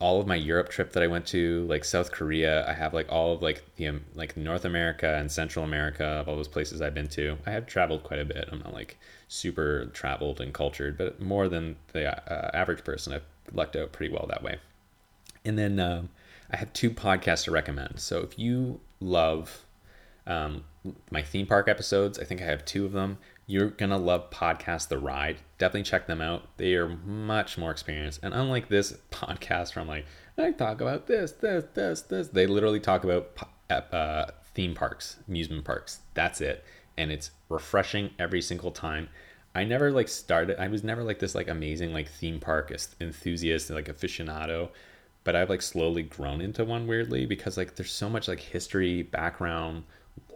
all of my Europe trip that I went to, like South Korea. I have like all of like the, um, like North America and Central America, of all those places I've been to. I have traveled quite a bit. I'm not like super traveled and cultured, but more than the uh, average person. I've lucked out pretty well that way. And then, um, I have two podcasts to recommend. So if you love um, my theme park episodes, I think I have two of them. You're going to love Podcast The Ride. Definitely check them out. They are much more experienced. And unlike this podcast from like, I talk about this, this, this, this. They literally talk about uh, theme parks, amusement parks. That's it. And it's refreshing every single time. I never like started, I was never like this like amazing like theme park enthusiast, like aficionado. But I've like slowly grown into one, weirdly, because like there's so much like history, background,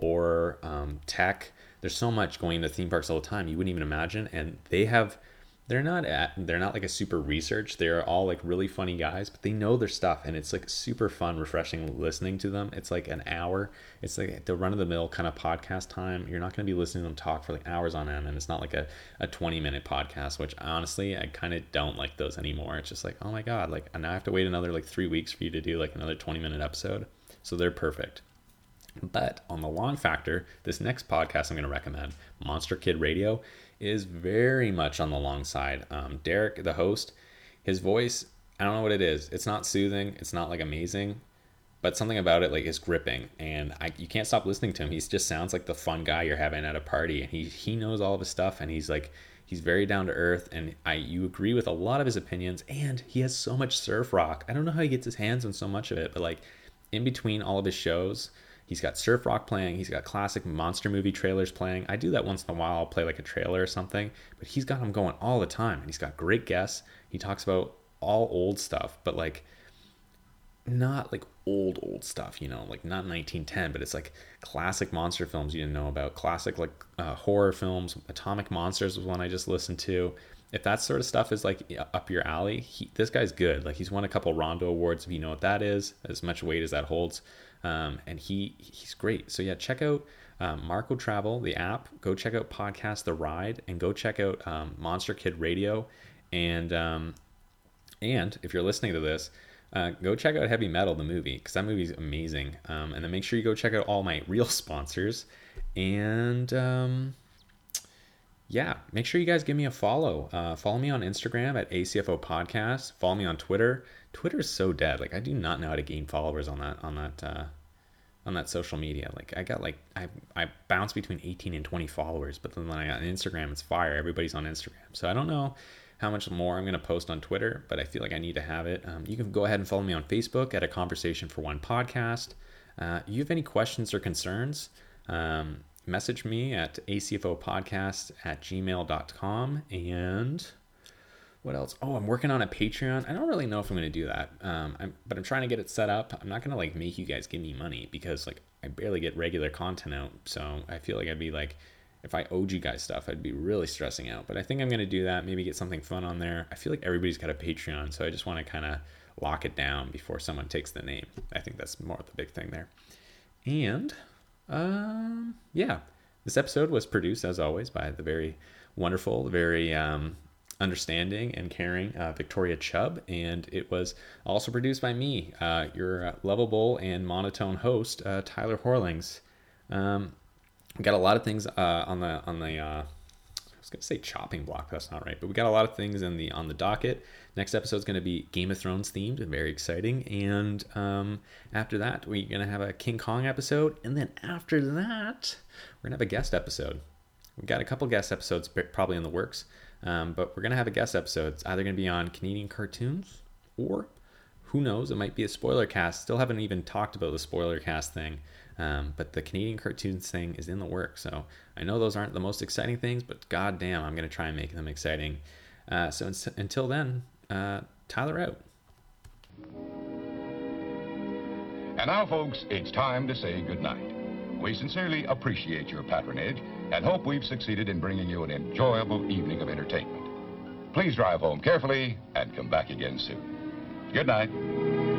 lore, um, tech. There's so much going into theme parks all the time you wouldn't even imagine. And they have, they're not at, they're not like a super research. They're all like really funny guys, but they know their stuff, and it's like super fun, refreshing listening to them. It's like an hour. It's like the run of the mill kind of podcast time. You're not going to be listening to them talk for like hours on end, and it's not like a, a twenty minute podcast, which honestly, I kind of don't like those anymore. It's just like, oh my God, like now I have to wait another like three weeks for you to do like another twenty minute episode. So they're perfect. But on the long factor, this next podcast I'm going to recommend, Monster Kid Radio, is very much on the long side. Um, Derek, the host, his voice, I don't know what it is. It's not soothing. It's not like amazing, but something about it like is gripping, and I, you can't stop listening to him. He just sounds like the fun guy you're having at a party, and he, he knows all of his stuff, and he's like, he's very down to earth, and I, you agree with a lot of his opinions, and he has so much surf rock. I don't know how he gets his hands on so much of it, but like in between all of his shows, he's got surf rock playing. He's got classic monster movie trailers playing. I do that once in a while. I'll play like a trailer or something, but he's got them going all the time, and he's got great guests. He talks about all old stuff, but like not like old, old stuff, you know, like not nineteen ten, but it's like classic monster films you didn't know about, classic like uh, horror films. Atomic Monsters was one I just listened to. If that sort of stuff is like up your alley, he, this guy's good. Like he's won a couple Rondo Awards, if you know what that is, as much weight as that holds. Um, and he he's great. So yeah, check out um, Marco Travel, the app. Go check out Podcast The Ride, and go check out um, Monster Kid Radio. And um, and if you're listening to this, uh, go check out Heavy Metal, the movie, because that movie's amazing. Um, and then make sure you go check out all my real sponsors. And um, yeah, make sure you guys give me a follow. Uh, follow me on Instagram at A C F O Podcast. Follow me on Twitter. Twitter's so dead. Like I do not know how to gain followers on that on that uh, on that social media. Like I got like I I bounce between eighteen and twenty followers, but then when I got on Instagram, it's fire. Everybody's on Instagram, so I don't know how much more I'm gonna post on Twitter, but I feel like I need to have it. Um, you can go ahead and follow me on Facebook at A Conversation for One Podcast. Uh, you have any questions or concerns? Um, message me at A C F O podcast at gmail dot com. And what else? Oh, I'm working on a Patreon. I don't really know if I'm going to do that, um, I'm, but I'm trying to get it set up. I'm not going to like make you guys give me money because like I barely get regular content out. So I feel like I'd be like, if I owed you guys stuff, I'd be really stressing out. But I think I'm going to do that. Maybe get something fun on there. I feel like everybody's got a Patreon, so I just want to kind of lock it down before someone takes the name. I think that's more the big thing there. And um, yeah, this episode was produced as always by the very wonderful, very um. understanding and caring uh, Victoria Chubb, and it was also produced by me, uh, your uh, lovable and monotone host, uh, Tyler Horlings. Um, we got a lot of things uh, on the on the uh, I was gonna say chopping block, that's not right, but we got a lot of things in the on the docket. Next episode is going to be Game of Thrones themed and very exciting, and um, after that we're gonna have a King Kong episode, and then after that we're gonna have a guest episode. We've got a couple guest episodes probably in the works. Um, but we're going to have a guest episode. It's either going to be on Canadian cartoons or, who knows, it might be a spoiler cast. Still haven't even talked about the spoiler cast thing. Um, but the Canadian cartoons thing is in the works. So I know those aren't the most exciting things, but goddamn, I'm going to try and make them exciting. Uh, so in- until then, uh, Tyler out. And now, folks, it's time to say goodnight. We sincerely appreciate your patronage and hope we've succeeded in bringing you an enjoyable evening of entertainment. Please drive home carefully and come back again soon. Good night.